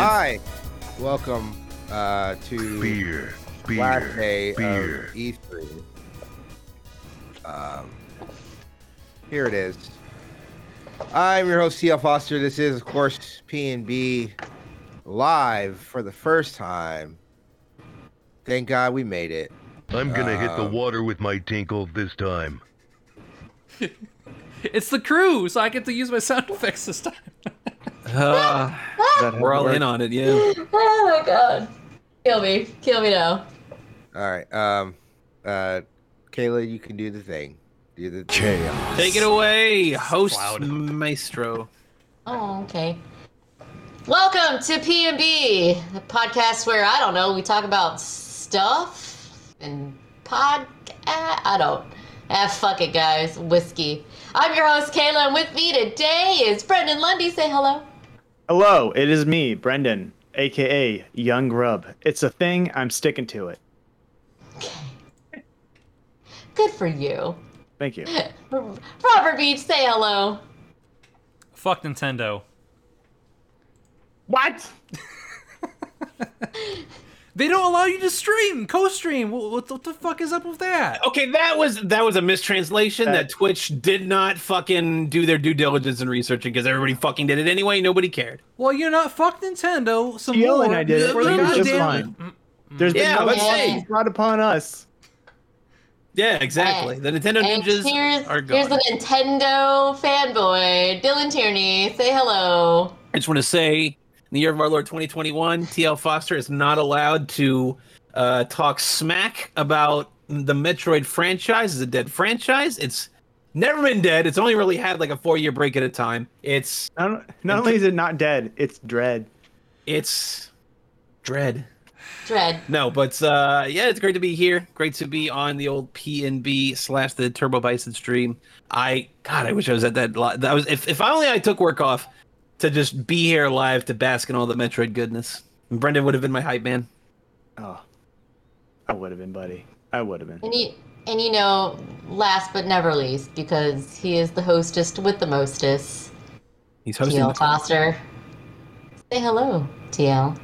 Hi, welcome to last day of E3. Here it is. I'm your host, TL Foster. This is, of course, P&B live for the first time. Thank God we made it. I'm gonna hit the water with my tinkle this time. It's the crew, so I get to use my sound effects this time. We're all in on it, yeah. Oh my God. Kill me now. All right. Kayla, you can do the thing. Do the chaos. Take it away, host Cloud. Maestro. Oh, okay. Welcome to P&B, a podcast where, I don't know, we talk about stuff and fuck it, guys. Whiskey. I'm your host, Kayla, and with me today is Brendan Lundy. Say hello. Hello, it is me, Brendan, a.k.a. Young Grub. It's a thing. I'm sticking to it. Okay. Good for you. Thank you. Robert Beach, say hello. Fuck Nintendo. What? They don't allow you to stream, co-stream. What the fuck is up with that? Okay, that was a mistranslation that Twitch did not fucking do their due diligence in researching because everybody fucking did it anyway. Nobody cared. Well, you're not. Fuck Nintendo. Some more. And I did it. There's been no brought upon us. Yeah, exactly. And, the Nintendo ninjas are gone. Here's the Nintendo fanboy, Dylan Tierney. Say hello. I just want to say, in the year of our Lord 2021, TL Foster is not allowed to talk smack about the Metroid franchise. It's a dead franchise. It's never been dead. It's only really had like a 4-year break at a time. It's not only is it not dead, it's Dread. It's Dread. Dread. No, but yeah, it's great to be here. Great to be on the old PNB / the Turbo Bison stream. I wish I was at that. That was if only I took work off to just be here live to bask in all the Metroid goodness. And Brendan would have been my hype man. Oh, I would have been, buddy. I would have been. And you know, last but never least, because he is the hostest with the mostest. He's hosting TL Foster. Say hello, TL.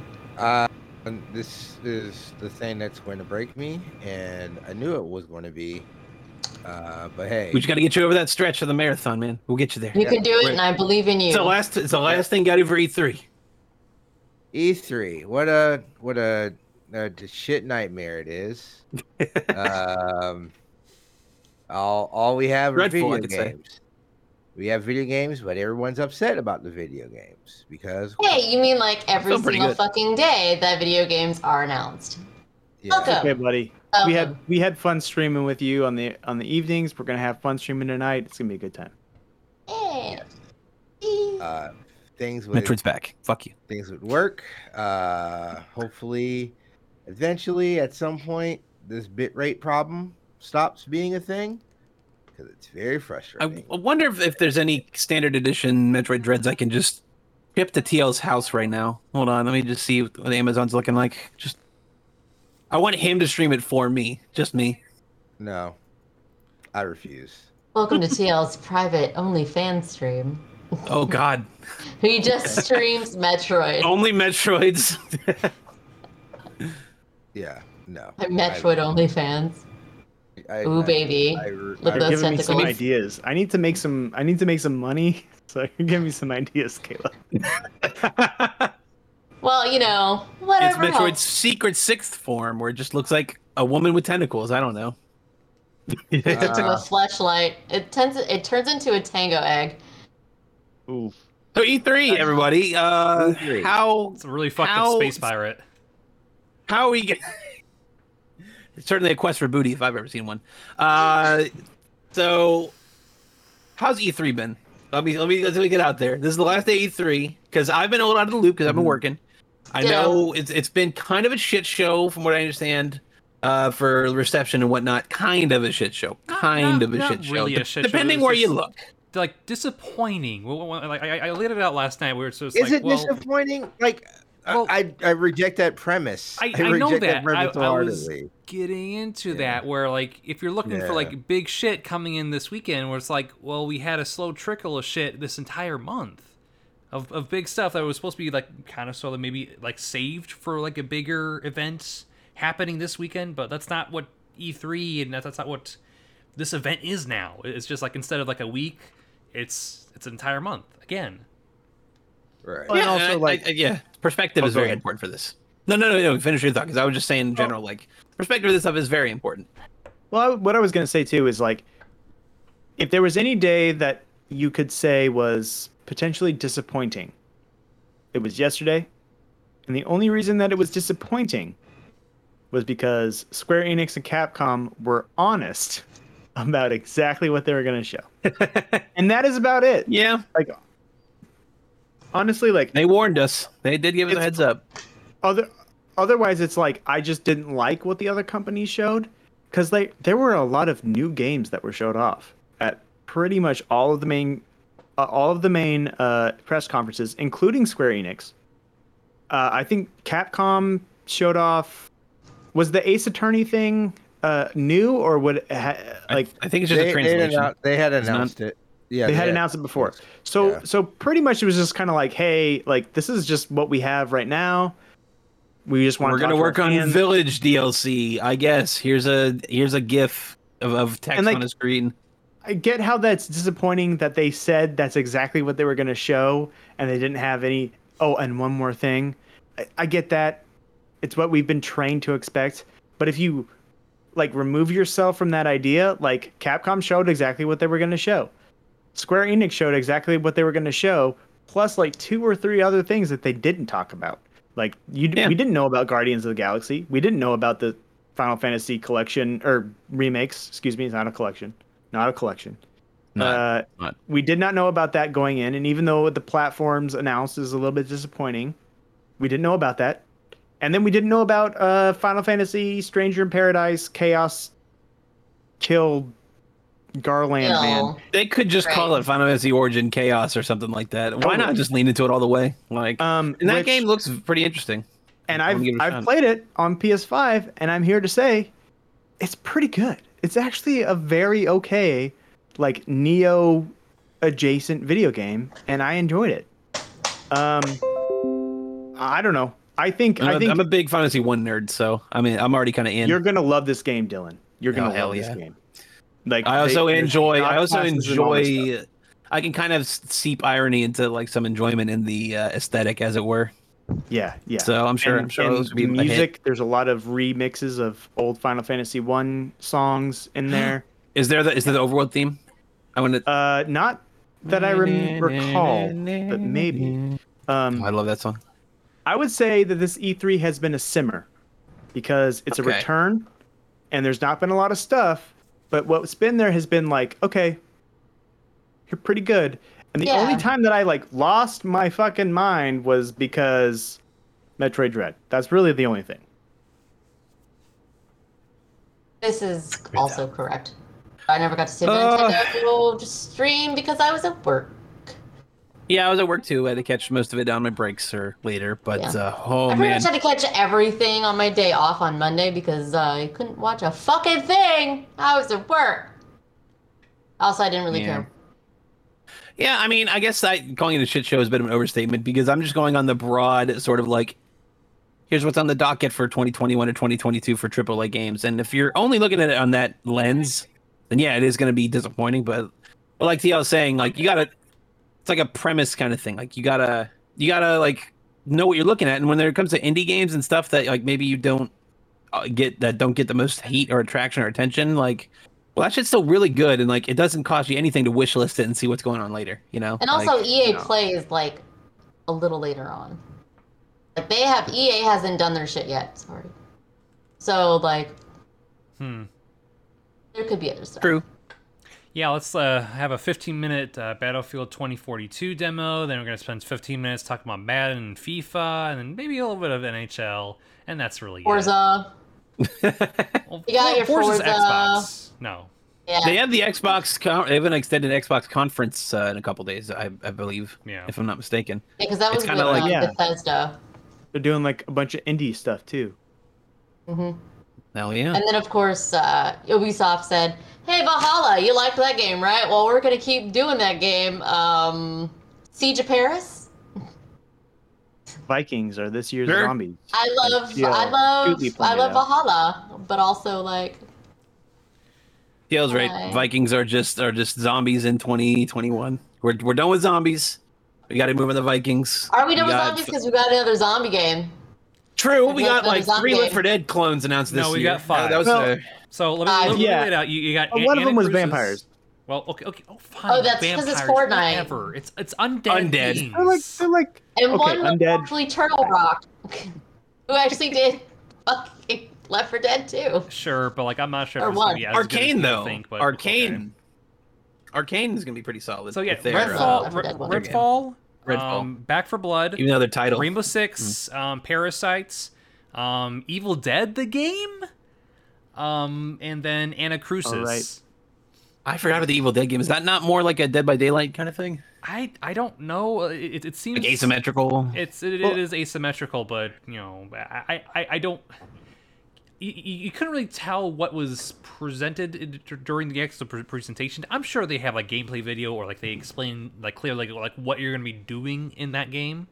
This is the thing that's going to break me, and I knew it was going to be. But hey, we just got to get you over that stretch of the marathon, man. We'll get you there. You can do it, and I believe in you. It's the last thing got over E3. E3, what a shit nightmare it is. All we have are video games. We have video games, but everyone's upset about the video games because. Hey, you mean like every single fucking day that video games are announced? Yeah. Welcome, okay, buddy. We had fun streaming with you on the evenings. We're gonna have fun streaming tonight. It's gonna be a good time. Yeah. Metroid's back. Fuck you. Things would work. Hopefully, eventually, at some point, this bitrate problem stops being a thing because it's very frustrating. I wonder if there's any standard edition Metroid Dreads I can just ship to TL's house right now. Hold on, let me just see what Amazon's looking like. Just. I want him to stream it for me. Just me. No. I refuse. Welcome to TL's private OnlyFans stream. Oh, God. He just streams Metroid. Only Metroids. Yeah. No. Metroid OnlyFans. Ooh, baby. Look at those tentacles. Some ideas. I need to make some money. So give me some ideas, Kayla. Well, you know, whatever. It's Metroid's secret sixth form, where it just looks like a woman with tentacles. I don't know. It's into a fleshlight. It turns into a tango egg. Ooh. So E3, everybody. E3. It's a really fucked up space pirate. How we get? It's certainly a quest for booty, if I've ever seen one. So, how's E3 been? Let me get out there. This is the last day of E3 because I've been a little out of the loop because I've been working. I know it's been kind of a shit show from what I understand for reception and whatnot. Kind of a shit show. Depending where you look. Like disappointing. Like I laid it out last night. Disappointing? Like I reject that premise. I know that. I was getting into that where like if you're looking for like big shit coming in this weekend where it's like, well, we had a slow trickle of shit this entire month. of big stuff that was supposed to be like kind of sort of maybe like saved for like a bigger event happening this weekend, but that's not what E3 and that's not what this event is now. It's just like instead of like a week, it's an entire month again. Right. Well, yeah, and also perspective is very important for this. No. Finish your thought, because I was just saying in general, like perspective of this stuff is very important. Well, what I was going to say too is like, if there was any day that you could say was potentially disappointing, it was yesterday. And the only reason that it was disappointing was because Square Enix and Capcom were honest about exactly what they were going to show. And that is about it. Yeah. Like, honestly, like, they warned us. They did give us a heads up. Otherwise, it's like I just didn't like what the other companies showed, because like there were a lot of new games that were showed off at pretty much all of the main press conferences, including Square Enix. I think Capcom showed off. Was the Ace Attorney thing new or would I think it's just a translation. They had announced it. Yeah, they had announced it before. So pretty much it was just kind of like, hey, like this is just what we have right now. We're going to work on Village DLC, I guess. Here's a GIF of text on the screen. I get how that's disappointing that they said that's exactly what they were going to show and they didn't have any. Oh, and one more thing. I get that. It's what we've been trained to expect. But if you like remove yourself from that idea, like Capcom showed exactly what they were going to show. Square Enix showed exactly what they were going to show, plus like 2 or 3 other things that they didn't talk about. Like we didn't know about Guardians of the Galaxy. We didn't know about the Final Fantasy collection or remakes. Excuse me, it's not a collection. Not a collection. Not. We did not know about that going in, and even though the platforms announced is a little bit disappointing, we didn't know about that. And then we didn't know about Final Fantasy, Stranger in Paradise, Chaos, Kill, Garland, man. They could just call it Final Fantasy Origin Chaos or something like that. Why not just lean into it all the way? Like, and that game looks pretty interesting. And I've played it on PS5, and I'm here to say it's pretty good. It's actually a very okay, like Neo adjacent video game, and I enjoyed it. I don't know. I think I'm a big Final Fantasy 1 nerd, so I mean I'm already kind of in. You're gonna love this game, Dylan. You're gonna love this game. Like I also enjoy. I can kind of seep irony into like some enjoyment in the aesthetic, as it were. Yeah. So I'm sure those would be music. There's a lot of remixes of old Final Fantasy 1 songs in there. Is there the overworld theme? I want to. Not that I recall, but maybe. I love that song. I would say that this E3 has been a simmer, because it's a return, and there's not been a lot of stuff. But what's been there has been like, okay, you're pretty good. And the only time that I like lost my fucking mind was because Metroid Dread. That's really the only thing. This is also correct. I never got to see the Nintendo stream because I was at work. Yeah, I was at work too. I had to catch most of it on my breaks or later. But I pretty much had to catch everything on my day off on Monday because I couldn't watch a fucking thing. I was at work. Also, I didn't really care. Yeah, I mean, I guess calling it a shit show is a bit of an overstatement, because I'm just going on the broad sort of like, here's what's on the docket for 2021 or 2022 for AAA games. And if you're only looking at it on that lens, then yeah, it is going to be disappointing. But like TL was saying, like it's like a premise kind of thing. Like you gotta like know what you're looking at. And when it comes to indie games and stuff that like maybe you don't get, that don't get the most heat or attraction or attention, like, well, that shit's still really good. And like, it doesn't cost you anything to wish list it and see what's going on later, you know? And also like, EA plays like a little later on. Like EA hasn't done their shit yet. Sorry. So like, there could be other stuff. True. Yeah, let's have a 15-minute Battlefield 2042 demo. Then we're going to spend 15 minutes talking about Madden and FIFA, and then maybe a little bit of NHL, and that's really it. Well, you got your Forza's Xbox. No. Yeah. They have the Xbox. They have an extended Xbox conference in a couple days, I believe, if I'm not mistaken. Yeah, because that was kind of like Bethesda. They're doing like a bunch of indie stuff too. Mm-hmm. Hell yeah. And then, of course, Ubisoft said, hey, Valhalla, you liked that game, right? Well, we're going to keep doing that game. Siege of Paris? Vikings or this year's zombies. I love Valhalla, but also like. TL's right. Vikings are just zombies in 2021. We're done with zombies. We got to move on the Vikings. Are we done with zombies? Because we got another zombie game. True. We got like 3 Left 4 Dead clones announced this year. No, we got 5. So let me lay it out. You got one of them was vampires. Well, okay. Oh, fine. Oh, that's because it's Fortnite. Whatever. It's undead. They're like. And okay, one was actually Turtle Rock, who actually did fucking Left 4 Dead too. Sure, but like I'm not sure. Or if one. Arcane though. Arcane is gonna be pretty solid. So yeah, Redfall, Back 4 Blood, even another title, Rainbow Six, Parasites, Evil Dead the game, and then Anacrusis. All right. I forgot about the Evil Dead game. Is that not more like a Dead by Daylight kind of thing? I don't know. It seems like asymmetrical. It is asymmetrical, but you know, I don't. You couldn't really tell what was presented during the actual presentation. I'm sure they have like gameplay video or like they explain like clearly like what you're going to be doing in that game.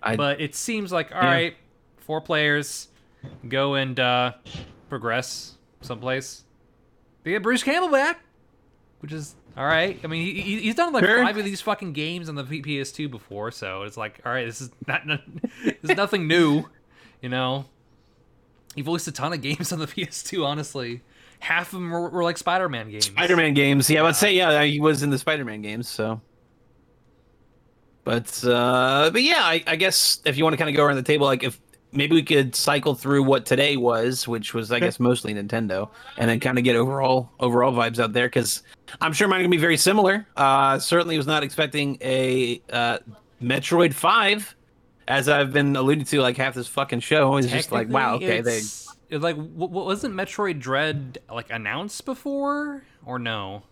But it seems like all right, 4 players go and progress someplace. They get Bruce Campbell back, which is all right. I mean, he's done like 5 of these fucking games on the PS2 before, so it's like all right, this is not there's nothing new, you know. He voiced a ton of games on the PS2, honestly. Half of them were like Spider-Man games. Yeah, I'd say, yeah, he was in the Spider-Man games, so. But yeah, I guess if you want to kind of go around the table, like if maybe we could cycle through what today was, which was, I guess, mostly Nintendo, and then kind of get overall vibes out there, because I'm sure mine are going to be very similar. Certainly was not expecting a Metroid 5. As I've been alluding to, like half this fucking show is just like, wow, okay, wasn't Metroid Dread like announced before or no?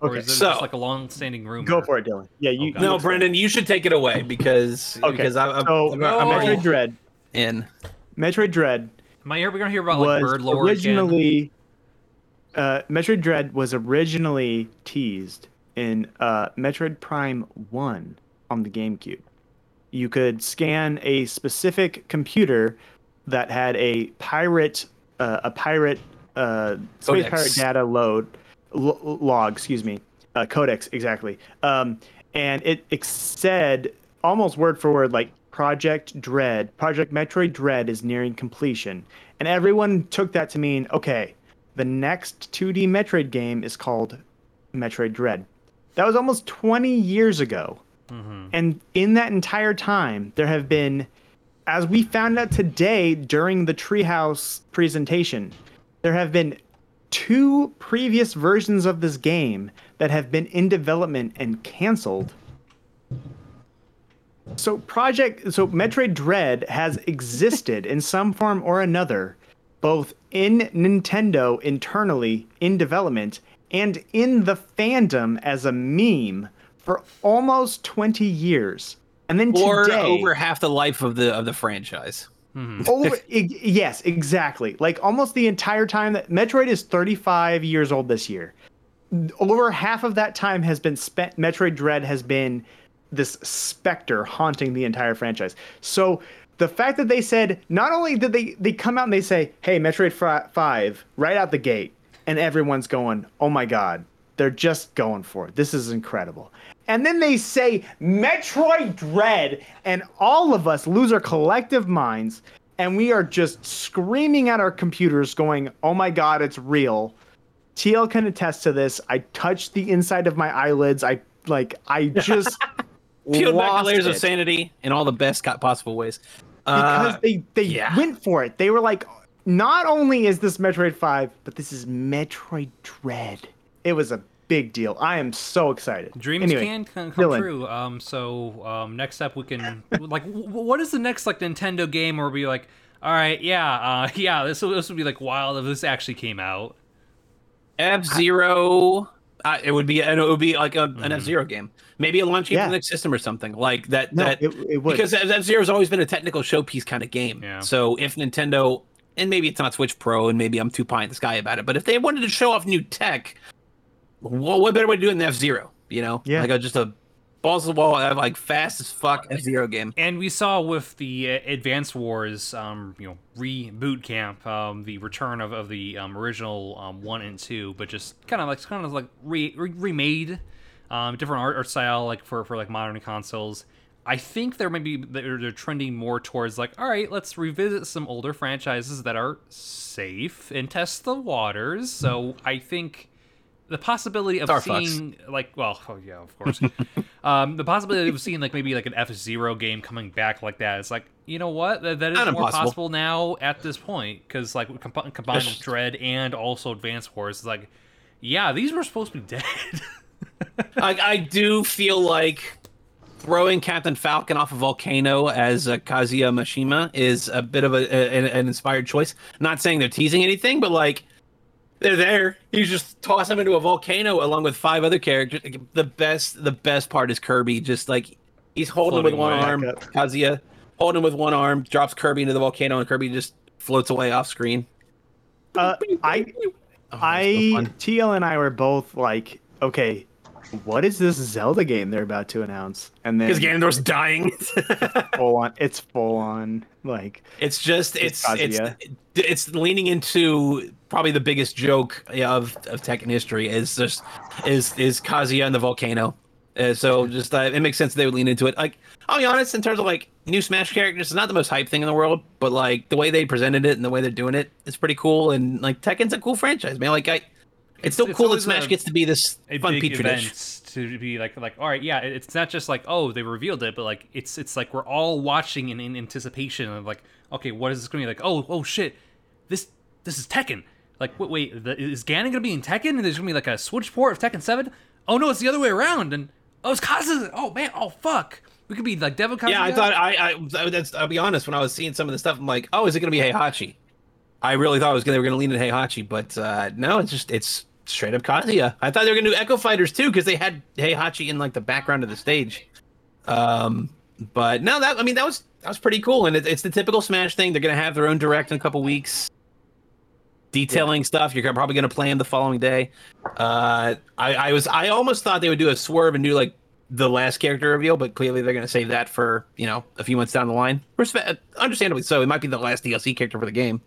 Okay, or is it just like a long-standing rumor? Go for it, Dylan. Yeah, Brendan, you should take it away because Metroid Dread in Metroid Dread. We're gonna hear about like bird lore originally. Metroid Dread was originally teased in Metroid Prime 1 on the GameCube. You could scan a specific computer that had a pirate space pirate data log, codex, exactly. And it said almost word for word, like Project Metroid Dread is nearing completion. And everyone took that to mean, okay, the next 2D Metroid game is called Metroid Dread. That was almost 20 years ago. Mm-hmm. And in that entire time, there have been, as we found out today during the Treehouse presentation, there have been 2 previous versions of this game that have been in development and canceled. So Metroid Dread has existed in some form or another, both in Nintendo internally in development and in the fandom as a meme. For almost 20 years, and then today, over half the life of the franchise. Mm-hmm. Yes, exactly. Like almost the entire time that Metroid is 35 years old this year, over half of that time has been spent. Metroid Dread has been this specter haunting the entire franchise. So the fact that they said, not only did they come out and they say, "Hey, Metroid 5," right out the gate, and everyone's going, "Oh my god, they're just going for it. This is incredible." And then they say Metroid Dread, and all of us lose our collective minds, and we are just screaming at our computers going, "Oh my god, it's real." TL can attest to this. I touched the inside of my eyelids. I just peeled back the layers of sanity in all the best possible ways. Because they went for it. They were like, not only is this Metroid 5, but this is Metroid Dread. It was a big deal. I am so excited. Dreams can come true. Next up, we can what is the next like Nintendo game where we like, all right, this would be like wild if this actually came out. F-Zero. It would be like an F-Zero game, maybe a launch game for the next system or something like that. No, it would, because F-Zero has always been a technical showpiece kind of game. Yeah. So if Nintendo, and maybe it's not Switch Pro, and maybe I'm too pie in the sky about it, but if they wanted to show off new tech. Well, what better way to do it than F-Zero? You know, like just a balls to the wall and like fast as fuck F-Zero game. And we saw with the Advance Wars, reboot camp, the return of the original 1 and 2, but just kind of like remade, different art style, like for like modern consoles. I think they're trending more towards like, all right, let's revisit some older franchises that are safe and test the waters. So I think the possibility of the possibility of seeing like maybe like an F-Zero game coming back like that. It's like, you know what, that is more possible now at this point, because like combined with Dread and also Advance Wars, it's like, yeah, these were supposed to be dead. I do feel like throwing Captain Falcon off a volcano as Kazuya Mishima is a bit of an inspired choice. Not saying they're teasing anything, but like, they're there. You just toss him into a volcano along with 5 other characters. The best part is Kirby. Just like, he's holding him with one arm. Kazuya holding him with one arm, drops Kirby into the volcano, and Kirby just floats away off screen. TL and I were both like, okay, what is this Zelda game they're about to announce? And then because Ganondorf's dying, it's full on. Like, it's leaning into probably the biggest joke of Tekken history is Kazuya and the volcano. So just it makes sense they would lean into it. Like, I'll be honest, in terms of like new Smash characters, it's not the most hype thing in the world, but like the way they presented it and the way they're doing it, it's pretty cool. And like Tekken's a cool franchise, man. Like It's cool that Smash gets to be this fun petri dish. To be like, all right, yeah, it's not just like, oh, they revealed it, but like it's like we're all watching in anticipation of like, okay, what is this going to be like? Oh shit, this is Tekken. Like, wait, is Ganon going to be in Tekken? And there's going to be like a switch port of Tekken 7? Oh no, it's the other way around. And oh, it's Kazuya. Oh man, oh fuck. We could be like Devil Kazuya. Yeah, I thought I'll be honest, when I was seeing some of the stuff, I'm like, oh, is it going to be Heihachi? I really thought they were going to lean into Heihachi, but no, it's straight up Kazuya. I thought they were going to do Echo Fighters too, because they had Heihachi in like the background of the stage. But no, that was pretty cool, and it's the typical Smash thing. They're going to have their own direct in a couple weeks, detailing stuff. You're probably going to play them the following day. I almost thought they would do a swerve and do like the last character reveal, but clearly they're going to save that for a few months down the line. Understandably so. It might be the last DLC character for the game.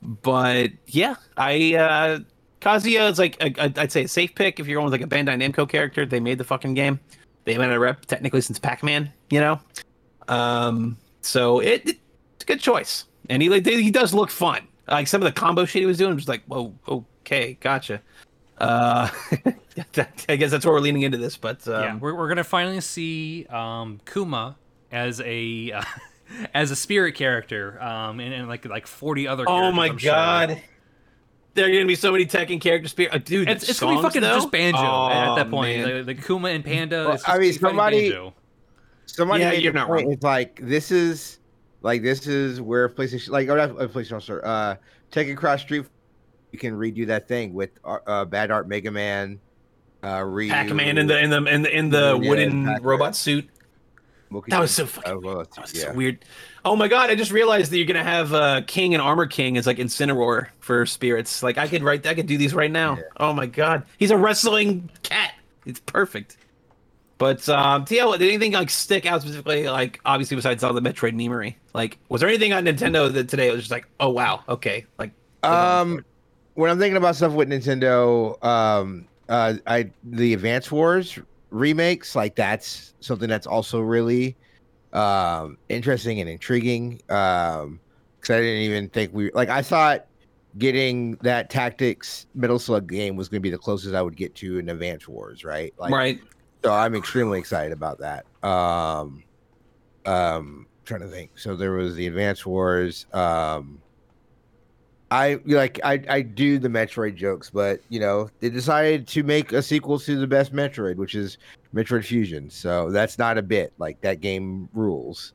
But yeah, I Kazuya is like I'd say a safe pick if you're going with like a Bandai Namco character. They made the fucking game. They haven't had a rep technically since Pac-Man, so it's a good choice. And he does look fun. Like some of the combo shit he was doing, I'm just like, whoa, okay, gotcha. I guess that's where we're leaning into this. But yeah, we're gonna finally see Kuma as a. As a spirit character, and like 40 other characters. Oh my god. Sure. There are going to be so many Tekken character spirit. Dude, it's going to be fucking just Banjo at that point. The Kuma and Panda. Well, somebody made a point. Wrong. It's like, this is where PlayStation, like, or not PlayStation, sir, Tekken Cross Street, you can redo that thing with bad art Mega Man, Ryu, Pac-Man in the wooden robot suit. That was so fucking weird. That was so weird. Oh my god, I just realized that you're gonna have King and Armor King is like Incineroar for spirits. Like I could do these right now. Yeah. Oh my god. He's a wrestling cat. It's perfect. But TL, did anything like stick out specifically, like obviously besides all the Metroid memery? Like, was there anything on Nintendo that today was just like, oh wow, okay. Like when I'm thinking about stuff with Nintendo, the Advance Wars remakes, like that's something that's also really interesting and intriguing, because I didn't even think I thought getting that Tactics Metal Slug game was going to be the closest I would get to an Advance Wars, right? Like, right, so I'm extremely excited about that. Trying to think, so there was the Advance Wars. I do the Metroid jokes, but they decided to make a sequel to the best Metroid, which is Metroid Fusion. So that's not a bit. Like, that game rules,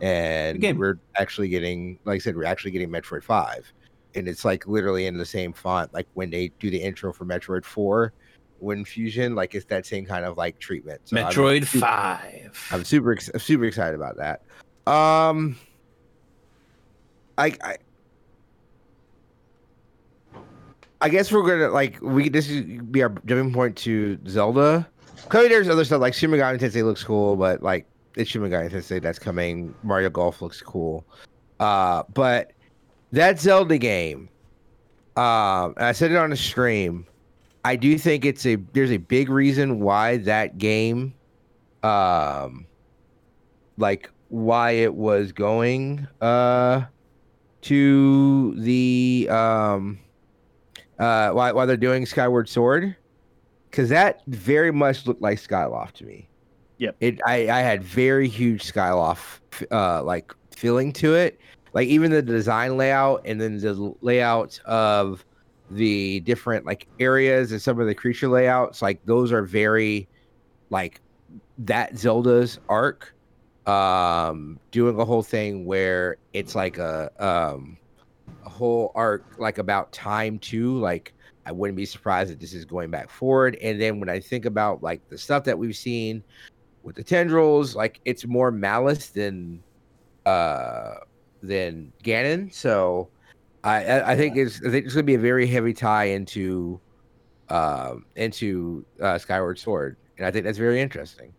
and we're actually getting, like I said, Metroid 5, and it's like literally in the same font. Like when they do the intro for Metroid 4, when Fusion, like it's that same kind of like treatment. So Metroid 5. I'm super excited about that. I guess we're gonna, like, this would be our jumping point to Zelda. Clearly, there's other stuff like Shin Megami Tensei looks cool, but like it's Shin Megami Tensei that's coming. Mario Golf looks cool, but that Zelda game, I said it on the stream. I do think there's a big reason why that game, like why it was going to the why they're doing Skyward Sword. Because that very much looked like Skyloft to me. Yep. I had very huge Skyloft like feeling to it. Like even the design layout and then the layout of the different like areas and some of the creature layouts, like those are very like that Zelda's arc. Doing a whole thing where it's like a whole arc like about time too, like I wouldn't be surprised if this is going back forward. And then when I think about like the stuff that we've seen with the tendrils, like it's more Malice than Ganon. So I think it's going to be a very heavy tie into Skyward Sword, and I think that's very interesting.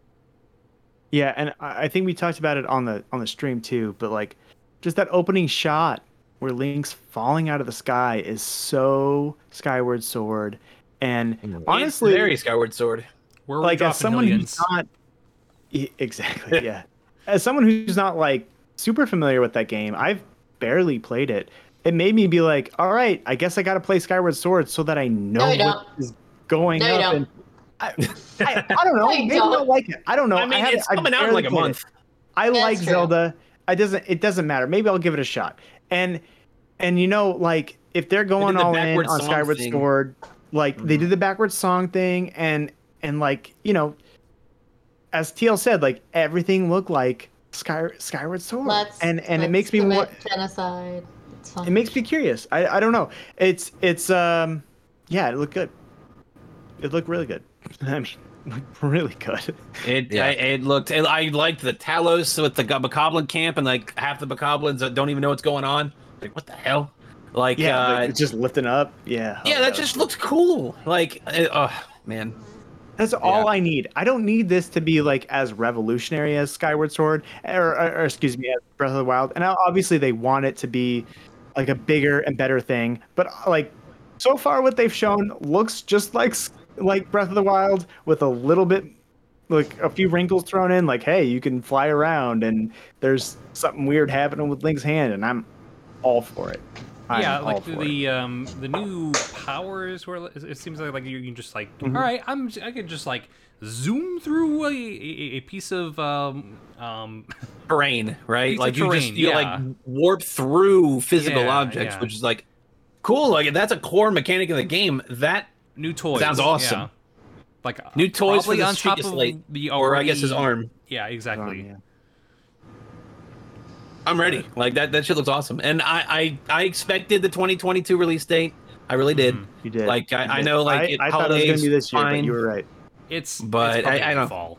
Yeah, and I think we talked about it on the stream too, but like just that opening shot where Link's falling out of the sky is so Skyward Sword, and honestly, it's very Skyward Sword. We're like as someone millions. Who's not exactly yeah, as someone who's not like super familiar with that game, I've barely played it. It made me be like, all right, I guess I got to play Skyward Sword so that I know what is going up. And I don't know, maybe I'll like it. I don't know. I mean, it's coming out in like a month. I like Zelda. It doesn't matter. Maybe I'll give it a shot. And you know, like if they're going all in on Skyward Sword, like they did the backwards song thing, and like you know, as TL said, like everything looked like Skyward Sword, and it makes me more genocide. It makes me curious. I don't know. It's yeah, it looked good. It looked really good. I mean, it looked really good. I liked the Talos with the Bokoblin camp, and like half the Bokoblins don't even know what's going on. Like, what the hell? Like, yeah, like just lifting up. Yeah. Yeah, that just looked cool. Like, oh man, that's all I need. I don't need this to be like as revolutionary as Skyward Sword, or excuse me, as Breath of the Wild. And obviously, they want it to be like a bigger and better thing. But like, so far, what they've shown looks just like Breath of the Wild with a little bit, like a few wrinkles thrown in. Like, hey, you can fly around, and there's something weird happening with Link's hand, and I'm all for it. The new powers where it seems like you can just like, all right, I can just like zoom through a piece of terrain, right? Like terrain, you warp through physical objects, which is like cool. Like that's a core mechanic of the game. That new toys sounds awesome. Yeah. Like new toys for the street slate, or I guess his arm. Yeah, exactly. I'm ready. Like that shit looks awesome. And I expected the 2022 release date. I really did. You did. Like I know. Like I thought it was gonna be this year, but you were right. It's probably gonna fall.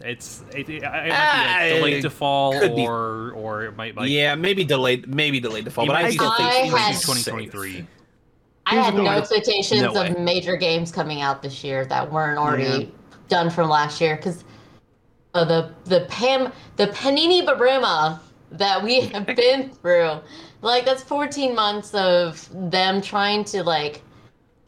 It might be delayed to fall, or it might like maybe delayed to fall. But I still think 2023. I had no expectations of major games coming out this year that weren't already done from last year, because the Panini Baruma that we have been through, like that's 14 months of them trying to like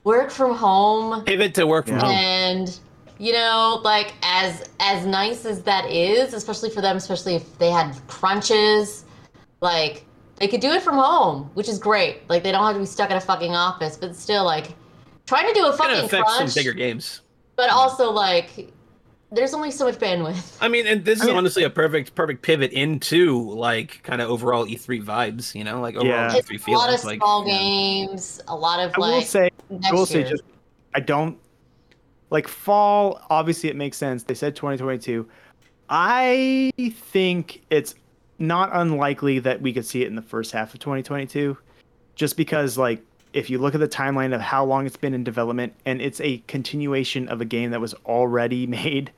work from home, pivot to work from home, and you know, like as nice as that is, especially for them, especially if they had crunches, like they could do it from home, which is great. Like they don't have to be stuck in a fucking office, but still, like trying to do a fucking crunch. Some bigger games, but also like, there's only so much bandwidth. I mean, and this is honestly a perfect pivot into like kind of overall E3 vibes, you know, like overall E3 feelings. A lot of like, small games, a lot of like. I will say, just I don't like fall. Obviously, it makes sense. They said 2022. I think it's not unlikely that we could see it in the first half of 2022, just because like. If you look at the timeline of how long it's been in development, and it's a continuation of a game that was already made,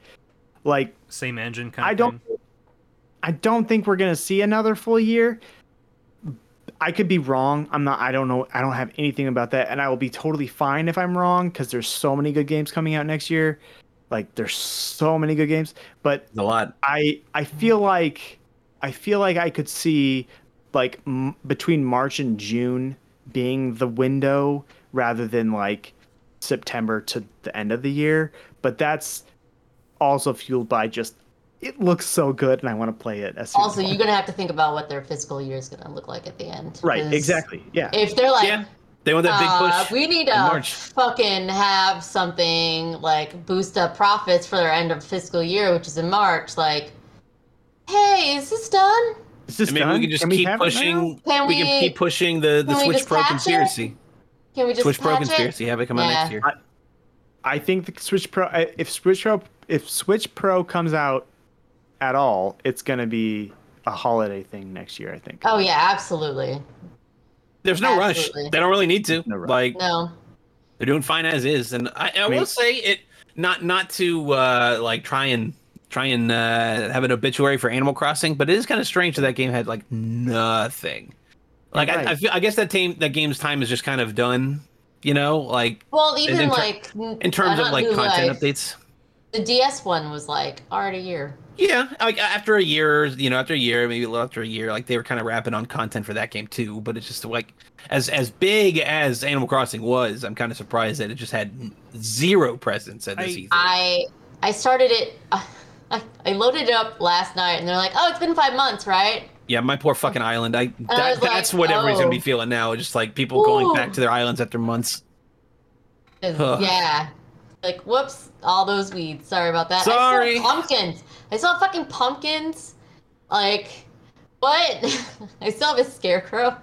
like same engine kind of thing. I don't think we're gonna see another full year. I could be wrong. I'm not. I don't know. I don't have anything about that, and I will be totally fine if I'm wrong, because there's so many good games coming out next year. Like, there's so many good games, but a lot. I feel like I could see like between March and June being the window rather than like September to the end of the year. But that's also fueled by just it looks so good and I want to play it. Also, you're gonna have to think about what their fiscal year is gonna look like at the end. Right? Exactly. Yeah. If they're like. Yeah. They want that big push. We need to fucking have something like boost up profits for their end of fiscal year, which is in March. Like, hey, is this done? Is this done? We can just keep pushing. We can keep pushing the Switch Pro conspiracy. Can we just Switch Pro conspiracy? Have it come out next year. I think the Switch Pro. If Switch Pro comes out at all, it's gonna be a holiday thing next year. I think. Oh yeah, absolutely. There's no rush. They don't really need to. They're doing fine as is, and I mean, will say it. Not to like try and have an obituary for Animal Crossing, but it is kind of strange that game had like nothing. Like right. I guess that game's time is just kind of done. You know, like well, even in terms of like content updates. The DS one was like already a year. Yeah, like after a year, like they were kind of wrapping on content for that game too. But it's just like, as big as Animal Crossing was, I'm kind of surprised that it just had zero presence at this E3. I started it, I loaded it up last night, and they're like, oh, it's been 5 months, right? Yeah, my poor fucking island. That's what everybody's gonna be feeling now. Just like people going back to their islands after months. Yeah. Like, whoops, all those weeds. Sorry about that. Sorry. I saw pumpkins. I saw fucking pumpkins. Like, what? I still have a scarecrow.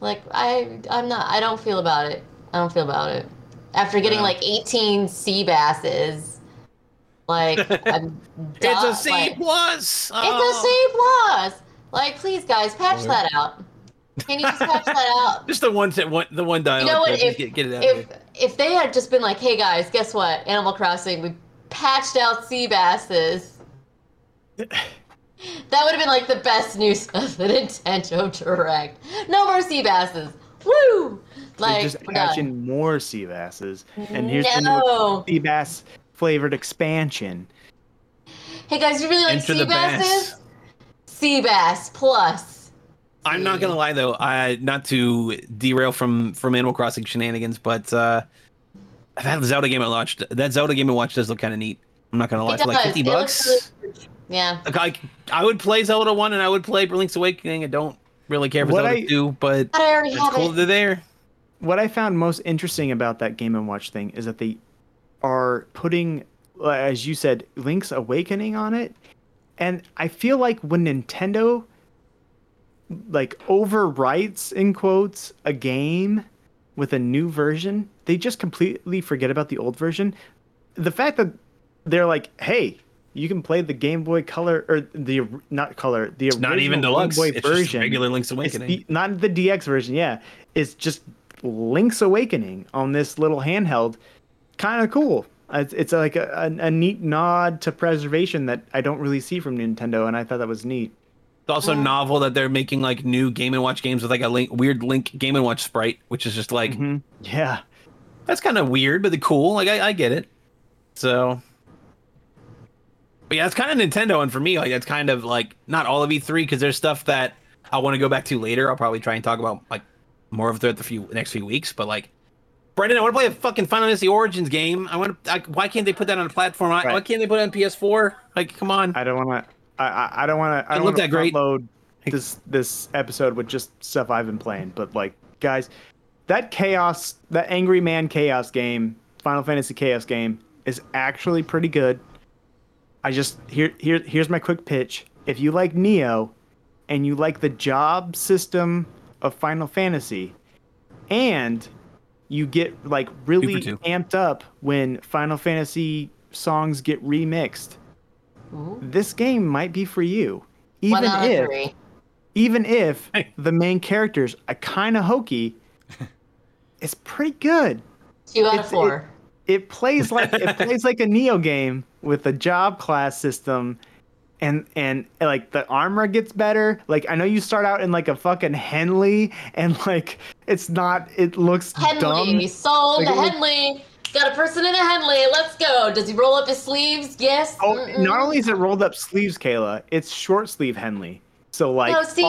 Like, I don't feel about it. After getting, like, 18 sea basses, like, I'm done. It's a C+. Like, It's a C+. Like, please, guys, patch that out. Can you just patch that out? Just the one dialogue. You know what? If they had just been like, hey guys, guess what? Animal Crossing, we patched out sea basses. That would have been like the best news of the Nintendo Direct. No more sea basses. Woo! Like just patching more sea basses, and here's the new sea bass flavored expansion. Hey guys, you really like sea basses? Sea bass plus. I'm not gonna lie though, not to derail from Animal Crossing shenanigans, but that Zelda game I watched. That Zelda Game and Watch does look kind of neat. I'm not gonna lie, for like $50. Really, yeah. Like I would play Zelda 1 and I would play Link's Awakening. I don't really care for Zelda 2, but it's cool that they're there. What I found most interesting about that Game and Watch thing is that they are putting, as you said, Link's Awakening on it, and I feel like when Nintendo like overwrites in quotes a game with a new version, they just completely forget about the old version. The fact that they're like, hey, you can play the Game Boy Color or the original not even deluxe Game Boy it's version, just regular Link's Awakening, not the DX version. Yeah, it's just Link's Awakening on this little handheld. Kind of cool. It's like a neat nod to preservation that I don't really see from Nintendo, and I thought that was neat. It's also novel that they're making like new Game and Watch games with like a weird Link Game and Watch sprite, which is just like, yeah, that's kind of weird, but cool. Like I get it. So, but yeah, it's kind of Nintendo, and for me, like that's kind of like not all of E3 because there's stuff that I want to go back to later. I'll probably try and talk about like more of throughout the next few weeks. But like, Brendan, I want to play a fucking Final Fantasy Origins game. Why can't they put that on a platform? Right. Why can't they put it on PS4? Like, come on. I don't want to upload this episode with just stuff I've been playing. But like, guys, that Angry Man Chaos game, Final Fantasy Chaos game, is actually pretty good. I just here's my quick pitch. If you like Neo, and you like the job system of Final Fantasy, and you get like really amped up when Final Fantasy songs get remixed. This game might be for you, even if the main character's a kind of hokey. It's pretty good. 2 out of 4. It plays like a Neo game with a job class system, and like the armor gets better. Like I know you start out in like a fucking Henley, and like it looks dumb. Henley sold like, Henley. Got a person in a Henley. Let's go. Does he roll up his sleeves? Yes. Oh, not only is it rolled up sleeves, Kayla, it's short sleeve Henley. So like you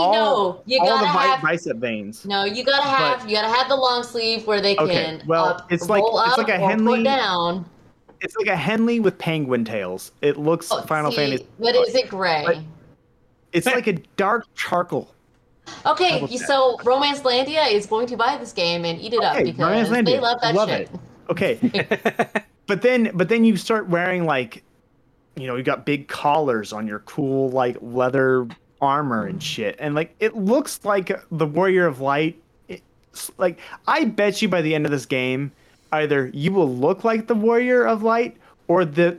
gotta have bicep veins. No, you gotta have the long sleeve where they can. Well, it's like a Henley down. It's like a Henley with penguin tails. It looks Final Fantasy. But is it gray? But it's like a dark charcoal. Okay, so Romancelandia is going to buy this game and eat it up because they love that shit. It. Okay, but then you start wearing you got big collars on your cool leather armor and shit, and it looks like the Warrior of Light. It's I bet you by the end of this game, either you will look like the Warrior of Light or the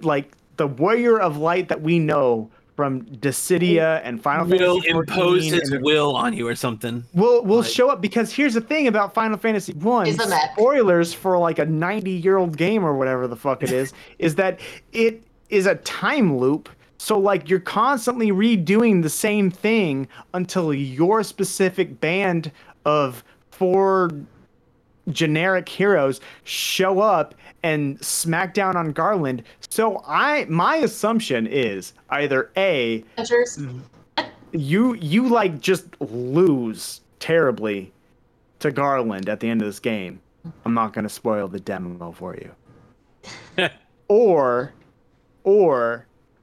Warrior of Light that we know from Dissidia and Final Fantasy will impose his will on you or something. We'll show up, because here's the thing about Final Fantasy 1. Spoilers for a 90-year-old game or whatever the fuck it is, is that it is a time loop. So you're constantly redoing the same thing until your specific band of 4 generic heroes show up and smack down on Garland. So my assumption is either A, you just lose terribly to Garland at the end of this game. I'm not going to spoil the demo for you. or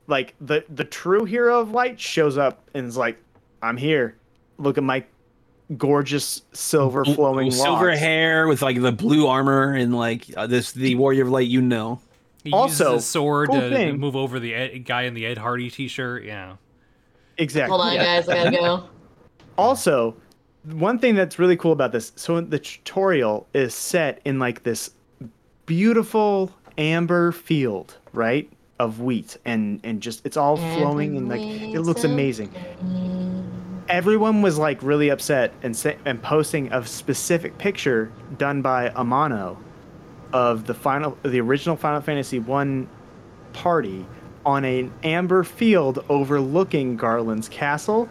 the true Hero of Light shows up and is like, I'm here. Look at my gorgeous silver flowing silver locks. Hair with the blue armor and the Warrior of Light, He also uses a sword to move over the guy in the Ed Hardy t-shirt. Yeah, exactly. Hold on, guys, I gotta go. Also, one thing that's really cool about this, so the tutorial is set in this beautiful amber field, right, of wheat, and just it's all flowing and it looks amazing. Everyone was really upset and posting a specific picture done by Amano of the original Final Fantasy 1 party on an amber field overlooking Garland's castle.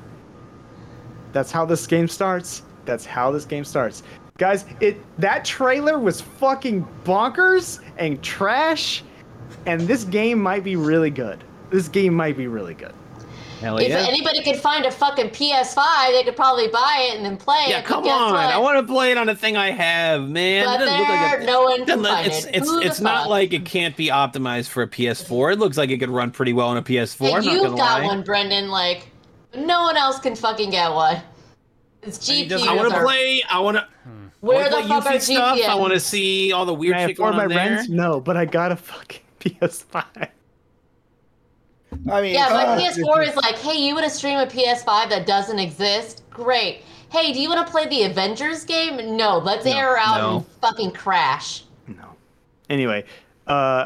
That's how this game starts. Guys, that trailer was fucking bonkers and trash, and this game might be really good. Hell yeah. If anybody could find a fucking PS5, they could probably buy it and then play it. Yeah, come on. What? I want to play it on a thing I have, man. But no one can find it. It's not like it can't be optimized for a PS4. It looks like it could run pretty well on a PS4. Hey, you've got one, Brendan. No one else can fucking get one. It's GPU. Where the fuck are GPUs? I want to see all the weird shit going on there. Rent? No, but I got a fucking PS5. I mean, yeah, my PS4 is hey, you want to stream a PS5 that doesn't exist? Great. Hey, do you want to play the Avengers game? No, let's air out and fucking crash. No. Anyway,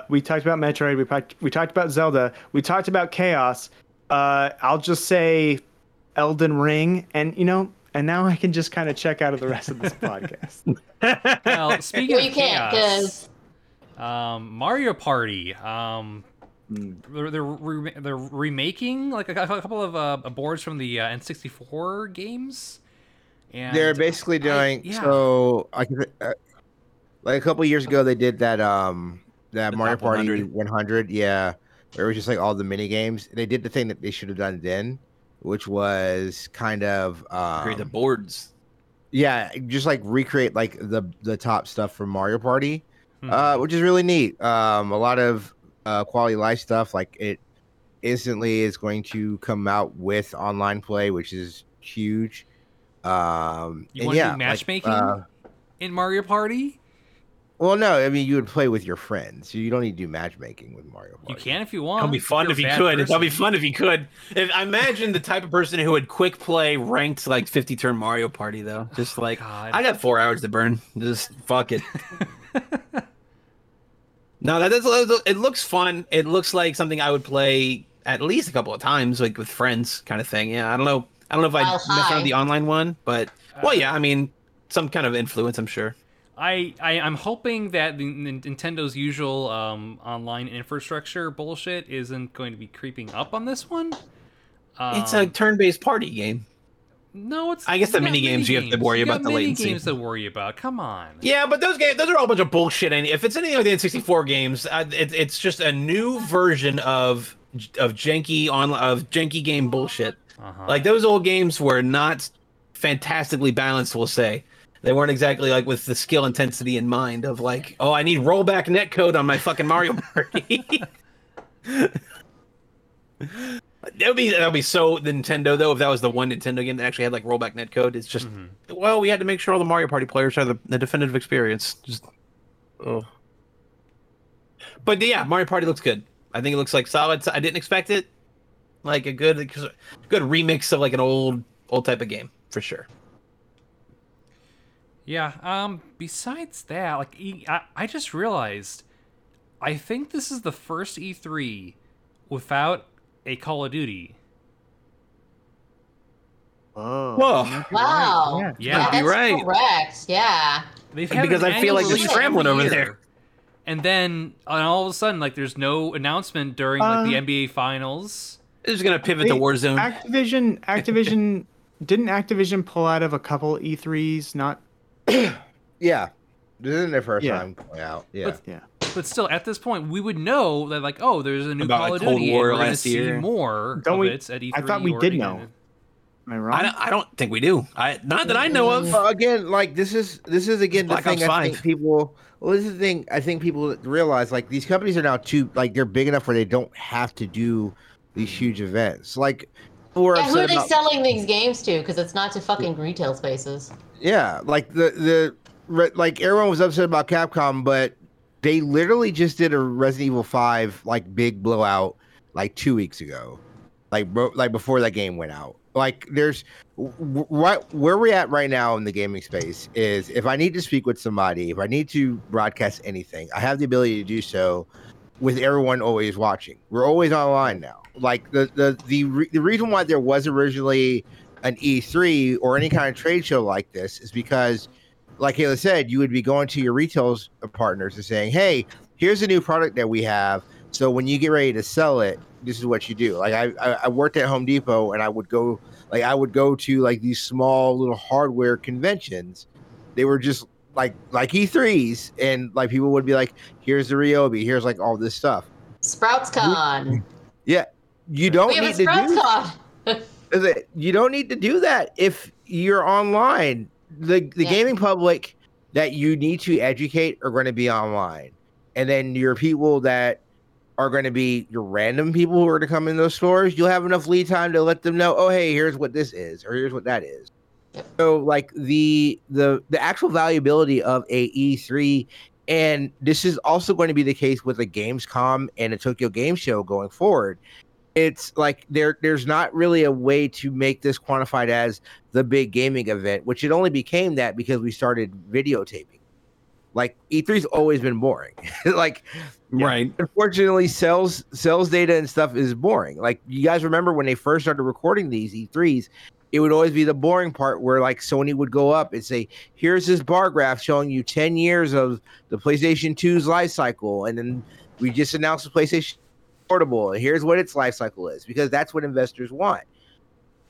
we talked about Metroid. We talked about Zelda. We talked about Chaos. I'll just say Elden Ring. And, and now I can just kind of check out of the rest of this podcast. Well, speaking of Chaos, Mario Party, They're remaking a couple of boards from the N64 games. And they're basically doing a couple years ago they did that that Mario Party 100, yeah, where it was just all the mini games. They did the thing that they should have done then, which was kind of create the boards. Yeah, just recreate the top stuff from Mario Party, which is really neat. A lot of quality of life stuff, it instantly is going to come out with online play, which is huge. You want to do matchmaking in Mario Party? Well, no, I mean you would play with your friends. You don't need to do matchmaking with Mario Party. You can if you want. It'll be fun if you could. That'll be fun if you could. I imagine the type of person who would quick play ranked 50-turn Mario Party though. Just I got 4 hours to burn. Just fuck it. No, it looks fun. It looks like something I would play at least a couple of times, with friends kind of thing. Yeah, I don't know if I'd mess around the online one, but, some kind of influence, I'm sure. I'm hoping that Nintendo's usual online infrastructure bullshit isn't going to be creeping up on this one. It's a turn-based party game. No, it's. I guess the mini games you have to worry about the latency. Mini games to worry about. Come on. Yeah, but those games, those are all a bunch of bullshit. And if it's anything like the N64 games, it's just a new version of janky game bullshit. Uh-huh. Like those old games were not fantastically balanced. We'll say they weren't exactly like with the skill intensity in mind of like, oh, I need rollback netcode on my fucking Mario Party. That would be so Nintendo though if that was the one Nintendo game that actually had like rollback netcode. It's just well, we had to make sure all the Mario Party players had the definitive experience. Just oh, but yeah, Mario Party looks good. I think it looks like solid. I didn't expect it, like a good remix of like an old type of game for sure. Yeah. Besides that, like I just realized, I think this is the first E3 without a Call of Duty. Oh. Whoa. Wow. Right. Yeah. That's right. Correct. Yeah. Because I feel like they're scrambling over there. And then all of a sudden, like, there's no announcement during like the NBA Finals. It's just gonna pivot to Warzone. Activision didn't Activision pull out of a couple E3s? Not. Yeah. This isn't their first time going out. Yeah. But still, at this point, we would know that, like, oh, there's a new Call of Duty War, and we're going to see more of it at E3. I thought we did know. Am I wrong? I don't think we do. Not that I know of. Again, like, this is again the thing I think people. Well, this is the thing I think people realize. Like, these companies are now too, like, they're big enough where they don't have to do these huge events. Like, who are they selling these games to? Because it's not to fucking retail spaces. Yeah, like like everyone was upset about Capcom, but. They literally just did a Resident Evil 5 like big blowout like 2 weeks ago, like before that game went out. Like there's where we're at right now in the gaming space is if I need to speak with somebody, if I need to broadcast anything, I have the ability to do so with everyone always watching. We're always online now. Like the reason why there was originally an E3 or any kind of trade show like this is because. Like Kayla said, you would be going to your retail partners and saying, hey, here's a new product that we have. So when you get ready to sell it, this is what you do. Like I worked at Home Depot and I would go to like these small little hardware conventions. They were just like E3s and like people would be like, here's the Ryobi. Here's like all this stuff. Sprouts Con. Yeah. You don't need to do that if you're online. The gaming public that you need to educate are going to be online. And then your people that are going to be your random people who are to come in those stores, you'll have enough lead time to let them know, oh, hey, here's what this is or here's what that is. Yep. So, like, the actual valuability of a E3, and this is also going to be the case with a Gamescom and a Tokyo Game Show going forward. It's like there's not really a way to make this quantified as the big gaming event, which it only became that because we started videotaping. Like E3's always been boring. Like right. Unfortunately, sales data and stuff is boring. Like you guys remember when they first started recording these E3s, it would always be the boring part where like Sony would go up and say, here's this bar graph showing you 10 years of the PlayStation 2's life cycle, and then we just announced the PlayStation Portable, and here's what its life cycle is, because that's what investors want.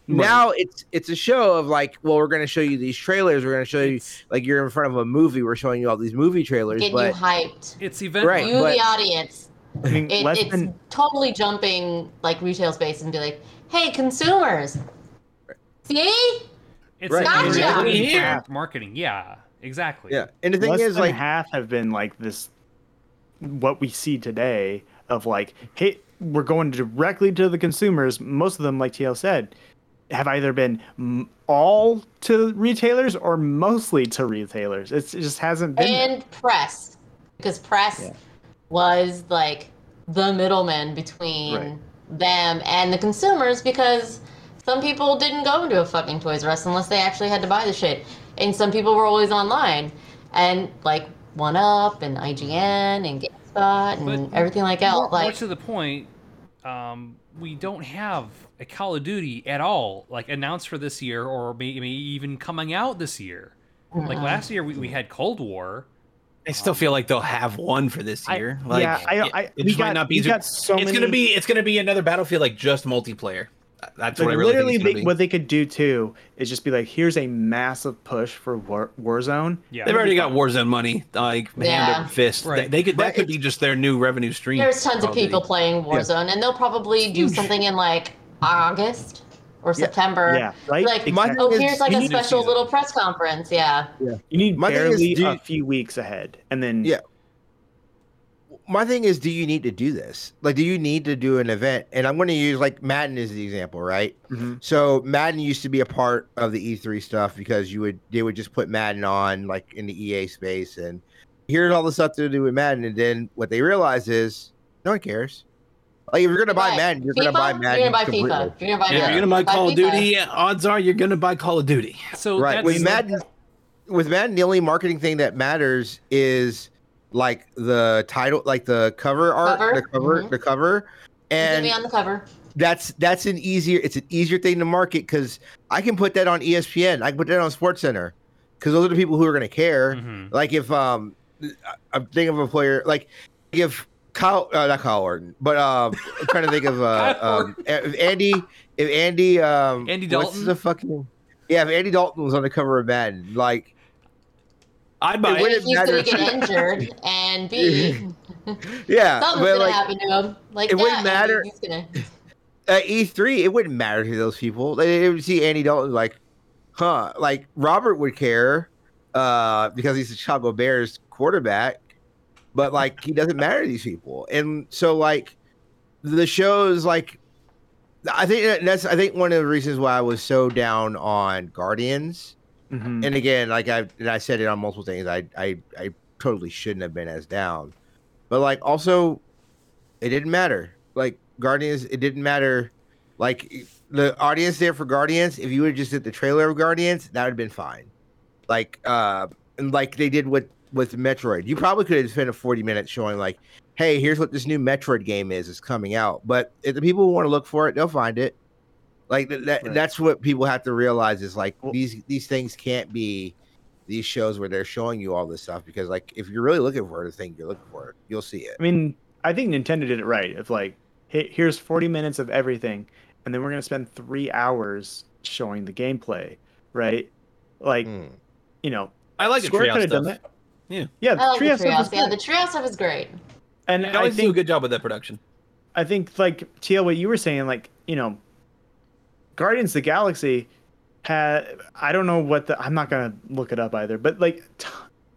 Right. Now it's a show of like, well, we're going to show you these trailers, we're going to show you like you're in front of a movie, we're showing you all these movie trailers. Get you hyped. It's event right, you the audience. I mean, it's totally jumping like retail space and be like, hey, consumers, right. See, it's right. Gotcha. Yeah. Marketing, yeah, exactly. Yeah, and the thing is, like half have been like this, what we see today. Of like, hey, we're going directly to the consumers. Most of them, like TL said, have either been all to retailers or mostly to retailers. It just hasn't been. And press, because press was like the middleman between them and the consumers, because some people didn't go into a fucking Toys R Us unless they actually had to buy the shit. And some people were always online. And like 1UP and IGN and and everything like that. More to the point, we don't have a Call of Duty at all, like announced for this year or maybe even coming out this year. Mm-hmm. Like last year, we had Cold War. I still feel like they'll have one for this year. Like, yeah, I don't. It might not be. It's gonna be another Battlefield, like just multiplayer. That's like, what I really literally think what they could do too is just be like, here's a massive push for Warzone. Yeah, they've already got Warzone money, like hand up fist. Right. They could that could be just their new revenue stream. There's tons of people playing Warzone, and they'll probably do something in like August or September. Yeah, right. Like, here's like a special little press conference. Yeah. Yeah. You need barely a few weeks ahead, and then My thing is, do you need to do this? Like, do you need to do an event? And I'm going to use, like, Madden as the example, right? Mm-hmm. So Madden used to be a part of the E3 stuff because they would just put Madden on, like, in the EA space. And here's all the stuff to do with Madden. And then what they realize is no one cares. Like, if you're going to buy Madden, you're going to buy Madden. You're going to buy FIFA. You're going to buy Madden. If you're going to buy Call of Duty, odds are you're going to buy Call of Duty. So right. With Madden, the only marketing thing that matters is like the title, like the cover art, the cover, and on the cover. That's an easier. It's an easier thing to market because I can put that on ESPN. I can put that on SportsCenter because those are the people who are going to care. Mm-hmm. Like if I'm thinking of a player, like if Kyle Orton, but I'm trying to think of Andy Dalton. If Andy Dalton was on the cover of Madden, like. I'd buy it. He's going to get injured and be. Yeah. Something's going to happen to him. Like, it wouldn't matter. At E3, it wouldn't matter to those people. They would see Andy Dalton like, huh. Like, Robert would care because he's the Chicago Bears quarterback. But, like, he doesn't matter to these people. And so, like, the shows, like, I think one of the reasons why I was so down on Guardians. Mm-hmm. And again, like I said it on multiple things, I totally shouldn't have been as down, but like also, it didn't matter. Like Guardians, it didn't matter. Like the audience there for Guardians, if you would have just did the trailer of Guardians, that would have been fine. Like and like they did with Metroid, you probably could have spent a 40 minutes showing like, hey, here's what this new Metroid game is. It's coming out, but if the people who want to look for it, they'll find it. Like that's what people have to realize is like these things can't be these shows where they're showing you all this stuff because like if you're really looking for the thing you're looking for, you'll see it. I mean, I think Nintendo did it right. If like here's 40 minutes of everything, and then we're gonna spend 3 hours showing the gameplay, right? Like you know, I like Square could have done that. Yeah, yeah. The Treehouse stuff. Yeah, the Treehouse stuff is great. And I think do a good job with that production. I think like TL, what you were saying, like you know. Guardians of the Galaxy had, I don't know what the, I'm not going to look it up either, but like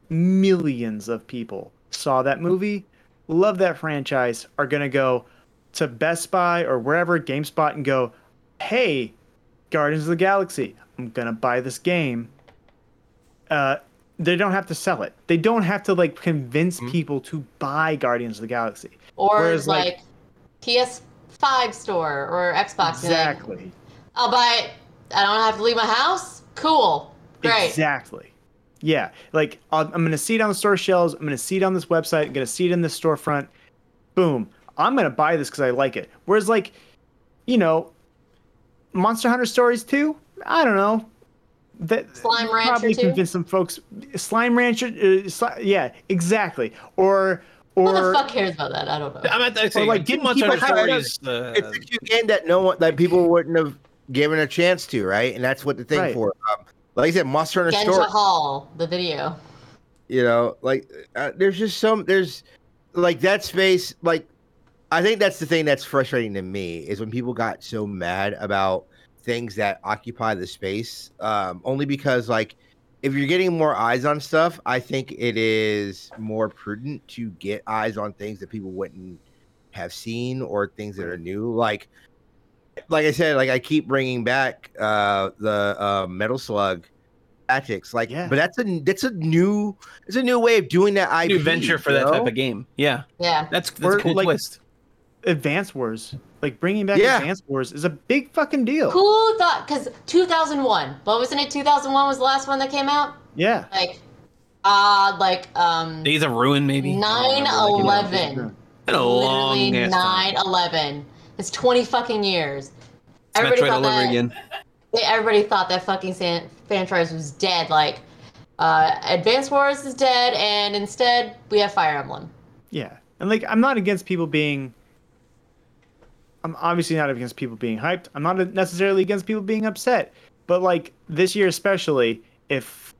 millions of people saw that movie, love that franchise, are going to go to Best Buy or wherever, GameSpot, and go, hey, Guardians of the Galaxy, I'm going to buy this game. They don't have to sell it. They don't have to like convince people to buy Guardians of the Galaxy. Or whereas, like PS5 store or Xbox. Exactly. Like, I'll buy it. I don't have to leave my house. Cool. Great. Exactly. Yeah. Like, I'm going to see it on the store shelves. I'm going to see it on this website. I'm going to see it in this storefront. Boom. I'm going to buy this because I like it. Whereas, like, you know, Monster Hunter Stories 2, I don't know. That Slime Rancher probably convinced some folks. Slime Rancher. Yeah, exactly. Or, who the fuck cares about that? I don't know. I'm not saying like didn't much stories. It's a cute game that no one, that people wouldn't have given a chance to, right? And that's what the thing for. Like I said, Monster Hunter Stories. Genja Hall, the video. You know, like there's just there's like that space. Like I think that's the thing that's frustrating to me is when people got so mad about things that occupy the space. Only because like. If you're getting more eyes on stuff, I think it is more prudent to get eyes on things that people wouldn't have seen or things that are new. Like I said, like I keep bringing back the Metal Slug tactics. Like, yeah. But that's a new way of doing that IP. New venture for that type of game. Yeah, yeah. That's a cool twist. Advance Wars, like bringing back Advance Wars is a big fucking deal. Cool thought, because 2001, but wasn't it 2001 was the last one that came out? Yeah. Like, Days of Ruin, maybe? 9/11. Been a long literally 9/11. It's 20 fucking years. It's Metroid all over again. Everybody thought that fucking franchise was dead. Like, Advance Wars is dead, and instead we have Fire Emblem. Yeah, and like, I'm not against people being I'm obviously not against people being hyped. I'm not necessarily against people being upset. But, like, this year especially, if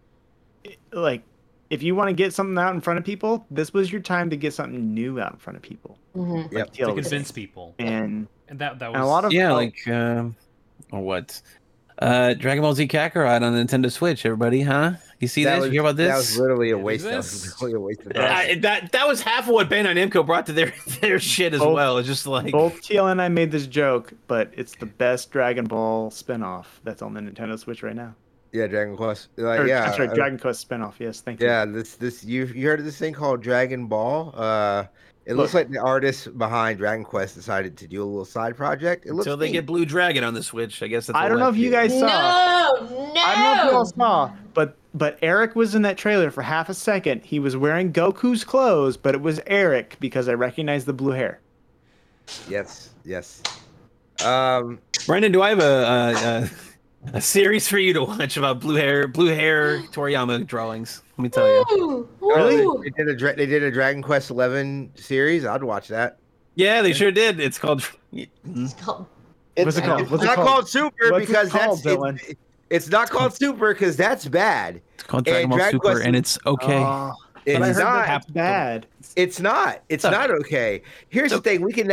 you want to get something out in front of people, this was your time to get something new out in front of people. Mm-hmm. Like, yep. To convince people. And that was... And a lot of Dragon Ball Z Kakarot on Nintendo Switch, everybody, huh? You see that? You hear about this? That was literally a waste. That was half of what Bandai Namco brought to their shit as well. It's just like... Both TL and I made this joke, but it's the best Dragon Ball spinoff that's on the Nintendo Switch right now. Yeah, Dragon Quest. Dragon Quest spinoff. Yes, thank you. Yeah, this you heard of this thing called Dragon Ball? Looks like the artist behind Dragon Quest decided to do a little side project. Until they get Blue Dragon on the Switch, I guess. That's I don't know if you guys saw. No, I don't know if you all saw, but Eric was in that trailer for half a second. He was wearing Goku's clothes, but it was Eric because I recognized the blue hair. Yes. Brendan, do I have a series for you to watch about blue hair Toriyama drawings? Let me tell you. Really? They did a Dragon Quest XI series. I'd watch that. Yeah, they sure did. It's not called Super because that's bad. It's called Dragon Ball Super Quest, and it's okay. It's not bad. It's not. It's not okay. Here's the thing. We can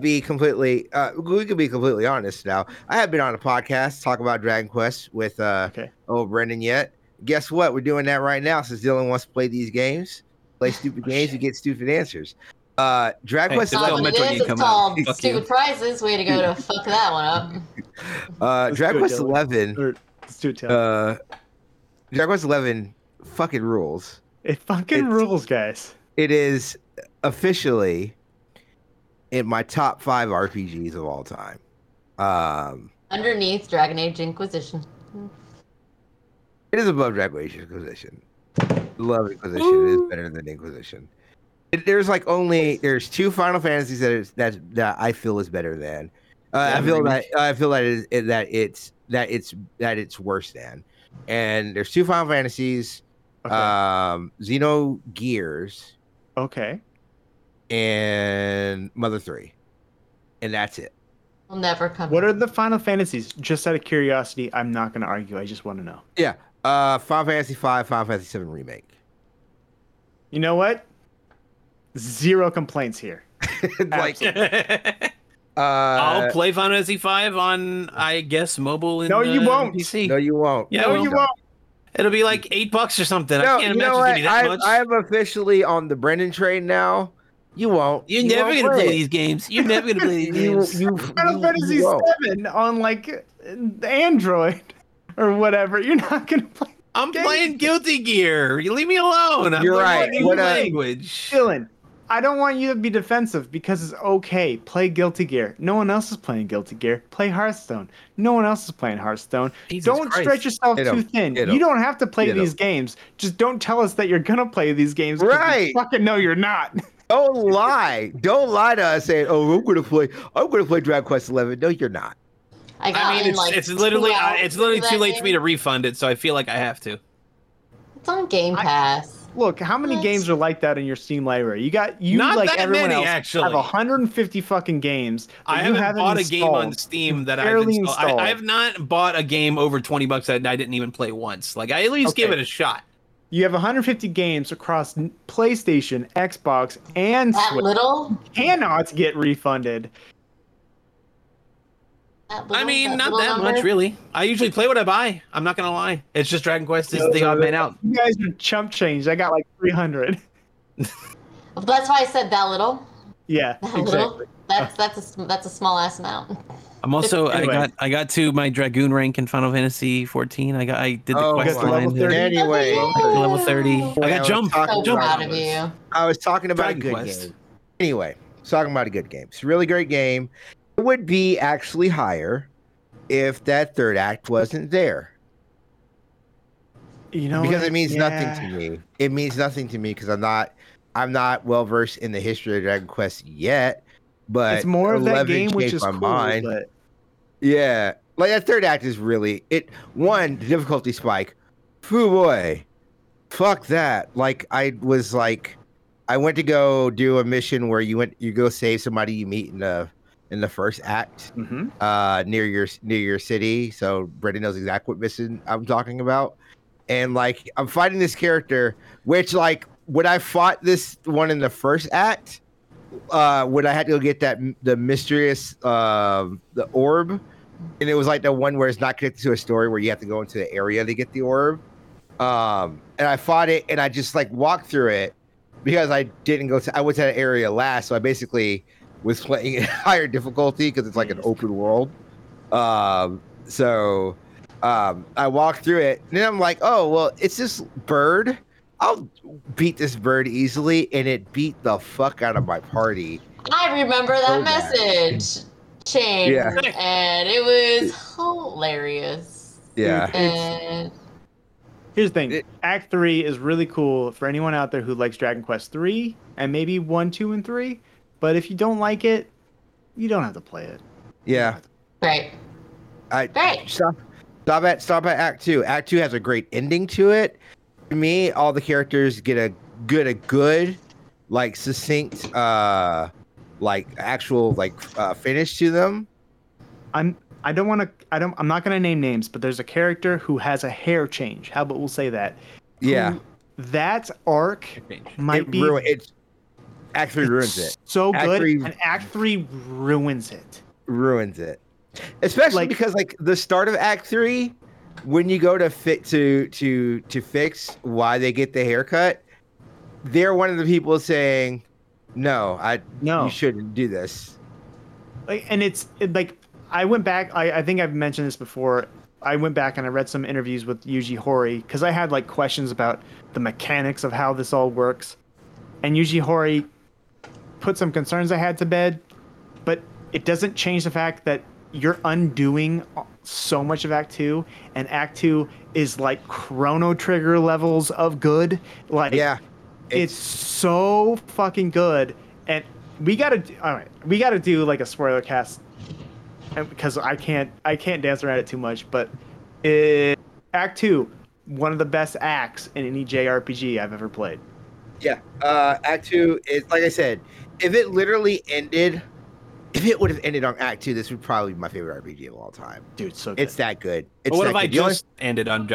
be completely honest now. I have been on a podcast talk about Dragon Quest with Brendan yet. Guess what? We're doing that right now since Dylan wants to play these games. Play stupid games and get stupid answers. Dragon Quest is stupid prizes. Way to go to fuck that one up. Dragon Quest 11 fucking rules. It fucking rules, guys. It is officially in my top 5 RPGs of all time. Underneath Dragon Age Inquisition. It is above Dragon Age Inquisition. Love Inquisition. It is better than Inquisition. There's 2 Final Fantasies that I feel is better than. I feel that it's worse than. And there's 2 Final Fantasies. Okay. Xenogears. Okay. And Mother 3. And that's it. We'll never come. What are the Final Fantasies? Just out of curiosity, I'm not going to argue. I just want to know. Yeah. Final Fantasy V, Final Fantasy VII Remake. You know what? 0 complaints here. I'll play Final Fantasy V on, I guess, mobile. And, no, you won't. PC. No, you won't. Yeah, no, you won't. It'll be like $8 or something. No, I can't imagine it's going to be that much. I'm officially on the Brendan train now. You won't. You're never going to play these games. You're never going to play these games. Final Fantasy 7 on, like, Android or whatever. You're not going to play. I'm playing Guilty Gear. You leave me alone. You're right. What language. Dylan, I don't want you to be defensive because it's okay. Play Guilty Gear. No one else is playing Guilty Gear. Play Hearthstone. No one else is playing Hearthstone. Don't stretch yourself too thin. You don't have to play these games. Just don't tell us that you're going to play these games. Right. You fucking know you're not. Don't lie. Don't lie to us saying, I'm going to play Dragon Quest 11. No, you're not. It's literally too late for me to refund it, so I feel like I have to. It's on Game Pass. Look, how many games are like that in your Steam library? You got everyone else have 150 fucking games. I haven't bought a game on Steam that I've installed. I have not bought a game over $20 that I didn't even play once. Like, I at least give it a shot. You have 150 games across PlayStation, Xbox, and Switch. That little cannot get refunded. Not that much, really. I usually play what I buy. I'm not going to lie. It's just Dragon Quest is the odd man out. You guys are chump change. I got like 300. That's why I said that little. Yeah, that exactly. Little. That's a small ass amount. I'm also anyway. I got to my Dragoon rank in Final Fantasy 14. I did the quest line. Anyway, I got to level 30. I got jump. I was talking about a good game. Anyway, talking about a good game. It's a really great game. It would be actually higher if that third act wasn't there. You know, because it means nothing to me. It means nothing to me because I'm not well versed in the history of Dragon Quest yet. But it's more of that game, which is cool. But... Yeah, like that third act is really it. One, the difficulty spike. Phew, boy, fuck that. Like I went to go do a mission where you go save somebody you meet in a in the first act, near your city. So Brendan knows exactly what mission I'm talking about. And like, I'm fighting this character, which like when I fought this one in the first act, when I had to go get the mysterious the orb, and it was like the one where it's not connected to a story where you have to go into the area to get the orb. And I fought it, and I just like walked through it because I went to that area last, so I basically was playing in higher difficulty because it's like an open world. I walked through it, and then I'm like, oh well, it's this bird. I'll beat this bird easily, and it beat the fuck out of my party. I remember that message, Shane, and it was hilarious. Yeah. And here's the thing. Act 3 is really cool for anyone out there who likes Dragon Quest 3 and maybe 1, 2, and 3. But if you don't like it, you don't have to play it. Yeah. Right. Stop at Act 2. Act 2 has a great ending to it. To me, all the characters get a good like succinct finish to them. I'm not going to name names, but there's a character who has a hair change. How about we'll say that? Yeah. That arc might be... Act 3 ruins it. So good, and Act 3 ruins it. Ruins it. Especially because, the start of Act 3, when you go to fix why they get the haircut, they're one of the people saying, no, you shouldn't do this. I went back, I think I've mentioned this before, I went back and I read some interviews with Yuji Horii, because I had questions about the mechanics of how this all works, and Yuji Horii put some concerns I had to bed, but it doesn't change the fact that you're undoing so much of Act 2, and Act 2 is like Chrono Trigger levels of good. It's so fucking good, and we gotta do a spoiler cast, because I can't dance around it too much, but Act 2, one of the best acts in any JRPG I've ever played. Yeah, Act 2 is, like I said, if it would have ended on Act 2, this would probably be my favorite RPG of all time. Dude, so good. It's that good. But what if I just ended on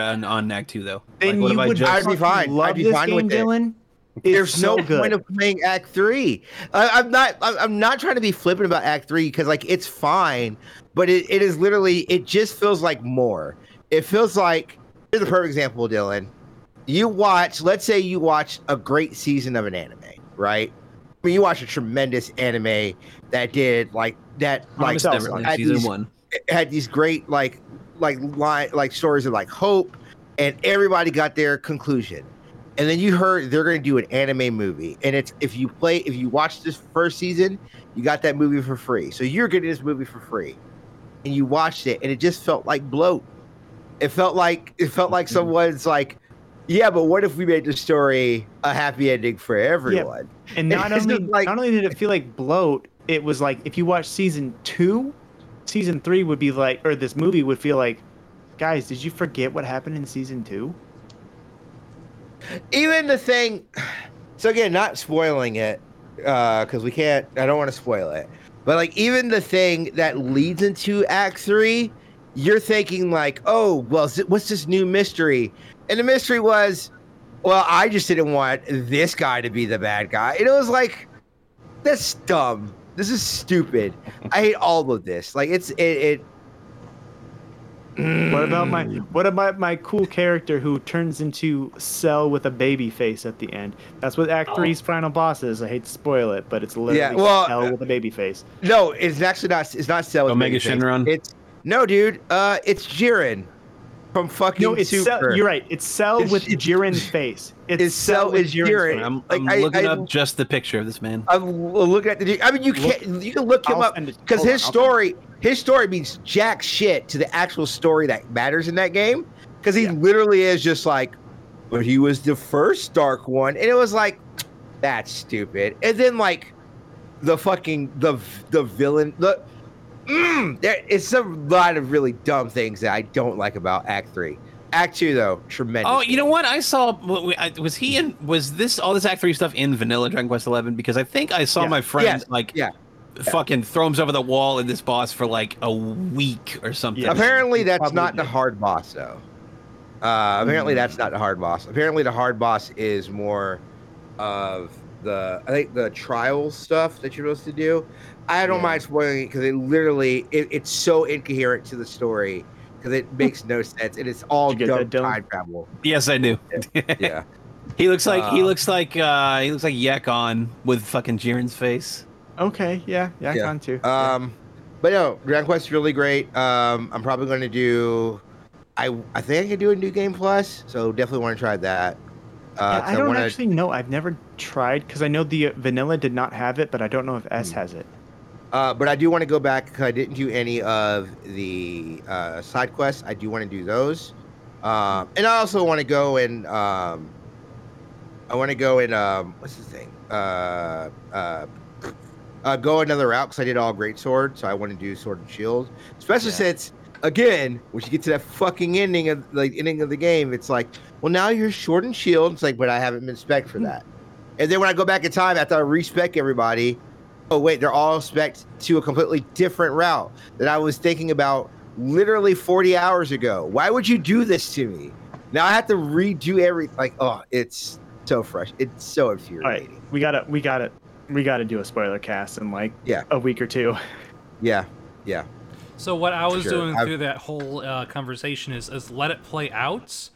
Act 2, though? Then I'd be fine. Love I'd be this fine game, with Dylan. It. There's so no good. Point of playing Act 3. I'm not trying to be flippant about Act 3 because it's fine, but it is literally, it just feels like more. It feels like, here's a perfect example, Dylan. Let's say you watch a great season of an anime, right? I mean, you watch a tremendous anime that did season one. It had these great stories of hope, and everybody got their conclusion. And then you heard they're going to do an anime movie, and it's if you watch this first season, you got that movie for free. So you're getting this movie for free, and you watched it, and it just felt like bloat. It felt like someone's yeah, but what if we made the story a happy ending for everyone? Yeah. And not only did it feel like bloat, it was if you watch season 2, season 3 would be or this movie would feel like, guys, did you forget what happened in season 2? Even the thing, so again, not spoiling it, because we can't, I don't want to spoil it, but even the thing that leads into Act 3, you're thinking what's this new mystery? And the mystery was, I just didn't want this guy to be the bad guy. And it was that's dumb. This is stupid. I hate all of this. What about my cool character who turns into Cell with a baby face at the end? That's what Act 3's final boss is. I hate to spoil it, but it's literally Cell with a baby face. No, it's actually not. It's not Cell with a baby face. Omega Shenron. It's Jiren from fucking Super. Cell, you're right. It's Cell with Jiren's face. It's Cell with Jiren. I'm looking up just the picture of this man. I'm looking at the. I mean, you can look him up because his story means jack shit to the actual story that matters in that game, because he literally is just but he was the first Dark One, and it was that's stupid. And then the fucking the villain. There is a lot of really dumb things that I don't like about Act 3. Act 2 though, tremendous. Oh, you know what? I saw was this Act 3 stuff in Vanilla Dragon Quest XI? Because I think I saw my friend fucking throw him over the wall in this boss for like a week or something. Yeah. Apparently that's not the hard boss though. Apparently that's not the hard boss. Apparently the hard boss is more of the, I think the trial stuff that you're supposed to do. I don't mind spoiling it because it literally, it's so incoherent to the story because it makes no sense and it's all dumb time travel. Yes, I do. Yeah. He looks like Yakon with fucking Jiren's face. Okay, yeah, Yakon too. But no, Dragon Quest is really great. I'm probably going to do. I think I can do a New Game Plus, so definitely want to try that. I don't actually know. I've never tried because I know the vanilla did not have it, but I don't know if S has it. But I do want to go back because I didn't do any of the side quests. I do want to do those, and I also want to go and. I want to go and what's the thing? Go another route because I did all great sword, so I want to do Sword and Shield, especially since again, when you get to that fucking ending of the game, it's like, well, now you're Sword and Shield. It's like, but I haven't been spec'd for that. And then when I go back in time, after I respec everybody, oh wait, they're all spec'd to a completely different route that I was thinking about literally 40 hours ago. Why would you do this to me? Now I have to redo everything. Like, oh, it's. So fresh, it's so infuriating. All right. We gotta do a spoiler cast in like a week or two. Yeah. So what I was doing through that whole conversation is let it play out,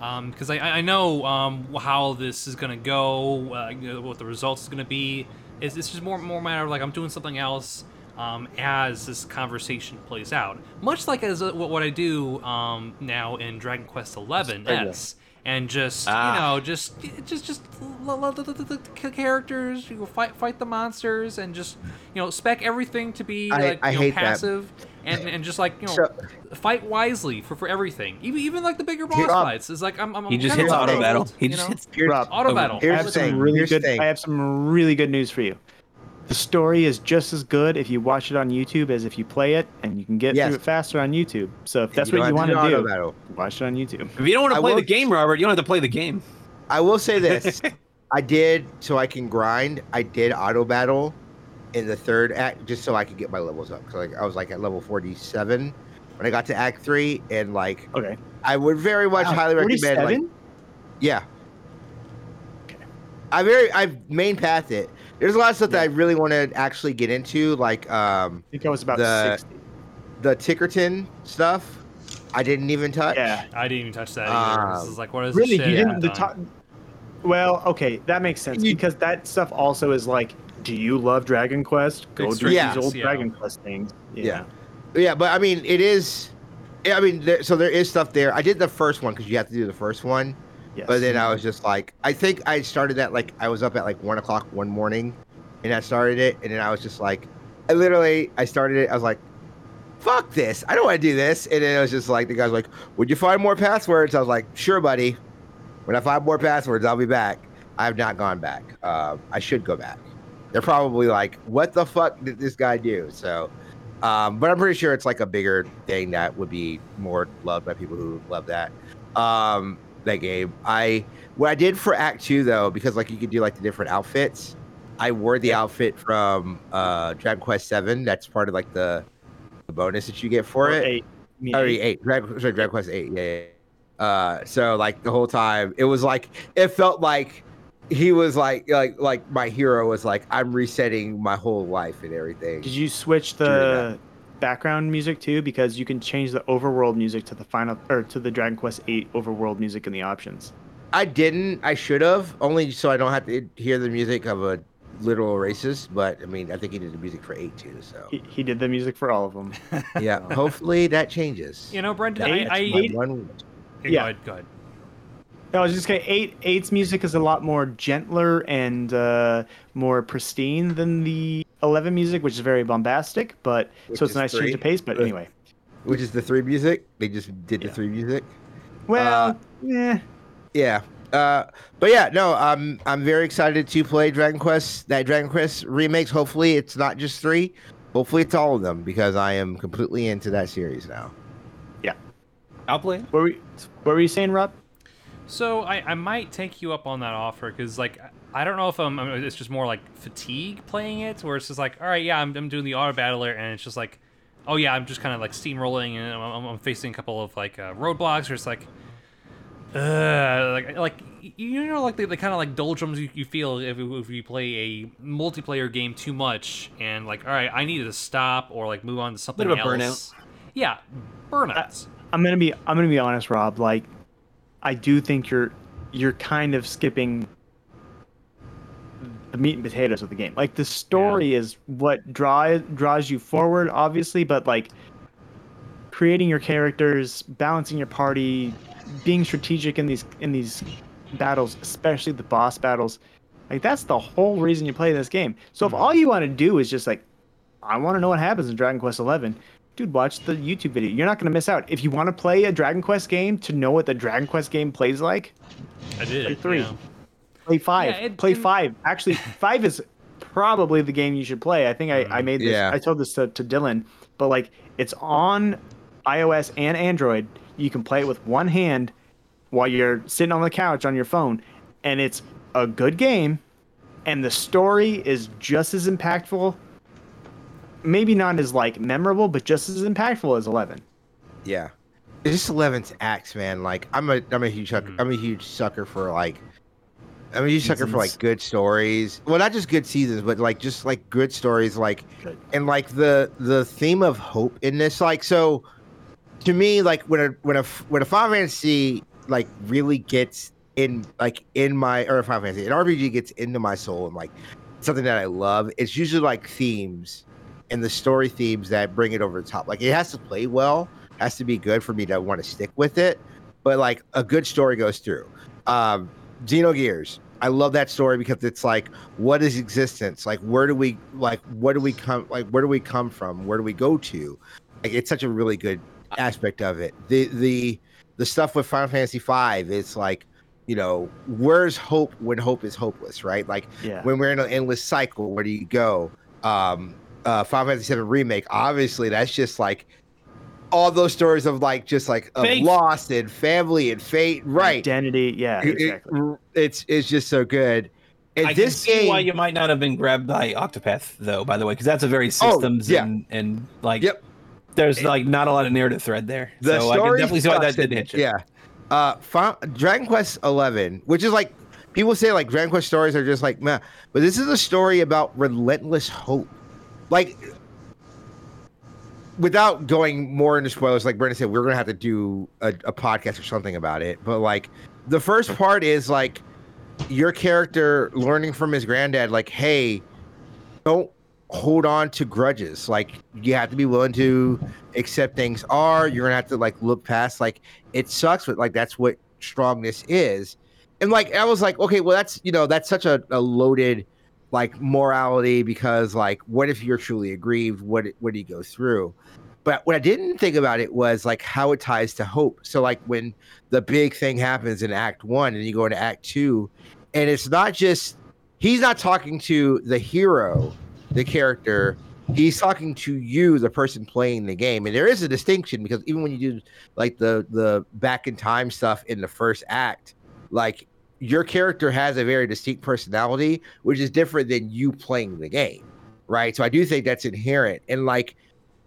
because I know how this is gonna go, what the results is gonna be. It's just more matter of like I'm doing something else as this conversation plays out, much like as what I do now in Dragon Quest XI S. And just love the characters. You fight the monsters, and just spec everything to be passive, and just fight wisely for everything. Even like the bigger boss fights is like I'm. He just hits auto battle. He just hits auto battle. I have some really good news for you. The story is just as good if you watch it on YouTube as if you play it, and you can get through it faster on YouTube. So if that's what you want to do, watch it on YouTube. If you don't want to play the game, Robert, you don't have to play the game. I will say this. I did auto battle in the third act just so I could get my levels up. Because I was at level 47 when I got to act 3, and I would very much highly recommend. I've main pathed it. There's a lot of stuff that I really want to actually get into, like I think I was about 60. The Tickerton stuff, I didn't even touch. Yeah, I didn't even touch that either. This is like, what is this shit? Really, you didn't. Well, okay, that makes sense because that stuff also is like, do you love Dragon Quest? Go do these old Dragon Quest things. Yeah, but I mean, it is. I mean, so there is stuff there. I did the first one because you have to do the first one. Yes. But then I was just like, I think I started that I was up at 1:00 one morning, and I started it, and then I was just like, I started it. I was like, fuck this, I don't want to do this. And then it was just like the guy's like, would you find more passwords? I was like, sure, buddy. When I find more passwords, I'll be back. I have not gone back. I should go back. They're probably like, what the fuck did this guy do? So, but I'm pretty sure it's like a bigger thing that would be more loved by people who love that. That game. What I did for Act 2 though, because you could do the different outfits, I wore the outfit from Dragon Quest 7. That's part of the bonus that you get for it. 8. Dragon Quest 8. Yeah. So the whole time it was it felt like he was like my hero was I'm resetting my whole life and everything. Did you switch the background music too, because you can change the overworld music to the Dragon Quest 8 overworld music in the options? I didn't. I should have, only so I don't have to hear the music of a literal racist. But I mean, I think he did the music for 8 too. So he did the music for all of them. Yeah. Hopefully that changes. Brendan, Go ahead. No, I was just gonna say 8's music is a lot more gentler and more pristine than the 11 music, which is very bombastic, but which so it's a nice change of pace. But anyway, which is the 3 music? They just did the 3 music. Well, but I'm very excited to play Dragon Quest. That Dragon Quest remakes. Hopefully, it's not just 3. Hopefully, it's all of them because I am completely into that series now. Yeah, I'll play. What were you saying, Rob? So I might take you up on that offer, because like I don't know if I mean, it's just more like fatigue playing it, where it's just like, all right, yeah, I'm doing the auto battler, and it's just like, oh yeah, I'm just kind of like steamrolling, and I'm facing a couple of like roadblocks, or it's like, like you know, like the kind of like doldrums you feel if you play a multiplayer game too much, and like, all right, I need to stop or like move on to something else. Burnout. Yeah, burnouts. I'm gonna be honest, Rob. Like, I do think you're kind of skipping the meat and potatoes of the game. Like, the story is what draws you forward, obviously, but like creating your characters, balancing your party, being strategic in these battles, especially the boss battles, like that's the whole reason you play this game. So if all you want to do is just like, I want to know what happens in Dragon Quest XI, dude, watch the YouTube video. You're not going to miss out. If you want to play a Dragon Quest game to know what the Dragon Quest game plays like, I did. Play 3. Yeah. Play 5. Yeah, play 5. Actually, 5 is probably the game you should play. I think I made this. Yeah. I told this to Dylan. But, like, it's on iOS and Android. You can play it with one hand while you're sitting on the couch on your phone. And it's a good game. And the story is just as impactful. Maybe not as like memorable, but just as impactful as 11. Yeah, it's just 11's acts, man. Like I'm a huge sucker. I'm a huge sucker for like good stories. Well, not just good seasons, but like just like good stories. Like, and like the theme of hope in this. Like, so to me, like when a Final Fantasy like really gets in, like in my, or a Final Fantasy, an RPG gets into my soul, and like something that I love, it's usually like themes. And the story themes that bring it over the top. Like, it has to play well, has to be good for me to want to stick with it. But like a good story goes through. Xenogears, I love that story because it's like, what is existence? Like, where do we come from? Where do we go to? Like, it's such a really good aspect of it. The stuff with Final Fantasy V, it's like, you know, where's hope when hope is hopeless, right? Like when we're in an endless cycle, where do you go? Final Fantasy VII Remake, obviously, that's just like all those stories of like just like of loss and family and fate, right? Identity, yeah, exactly. It's just so good. And I this can see game, why you might not have been grabbed by Octopath, though. By the way, because that's a very systems and like there's like not a lot of narrative thread there. The so I can definitely see why that didn't hit you. Yeah, Dragon Quest XI, which is like people say like Dragon Quest stories are just like meh, but this is a story about relentless hope. Like, without going more into spoilers, like Brendan said, we're going to have to do a podcast or something about it. But, like, the first part is, like, your character learning from his granddad, like, hey, don't hold on to grudges. Like, you have to be willing to accept things are. You're going to have to, like, look past. Like, it sucks, but, like, that's what strongness is. And, like, I was like, okay, well, that's, you know, that's such a loaded like morality, because like what if you're truly aggrieved, what do you go through? But what I didn't think about it was like how it ties to hope. So like when the big thing happens in Act 1 and you go into Act 2, and it's not just, he's not talking to the hero, the character, he's talking to you, the person playing the game. And there is a distinction, because even when you do like the back in time stuff in the first act, like your character has a very distinct personality, which is different than you playing the game, right? So I do think that's inherent. And, like,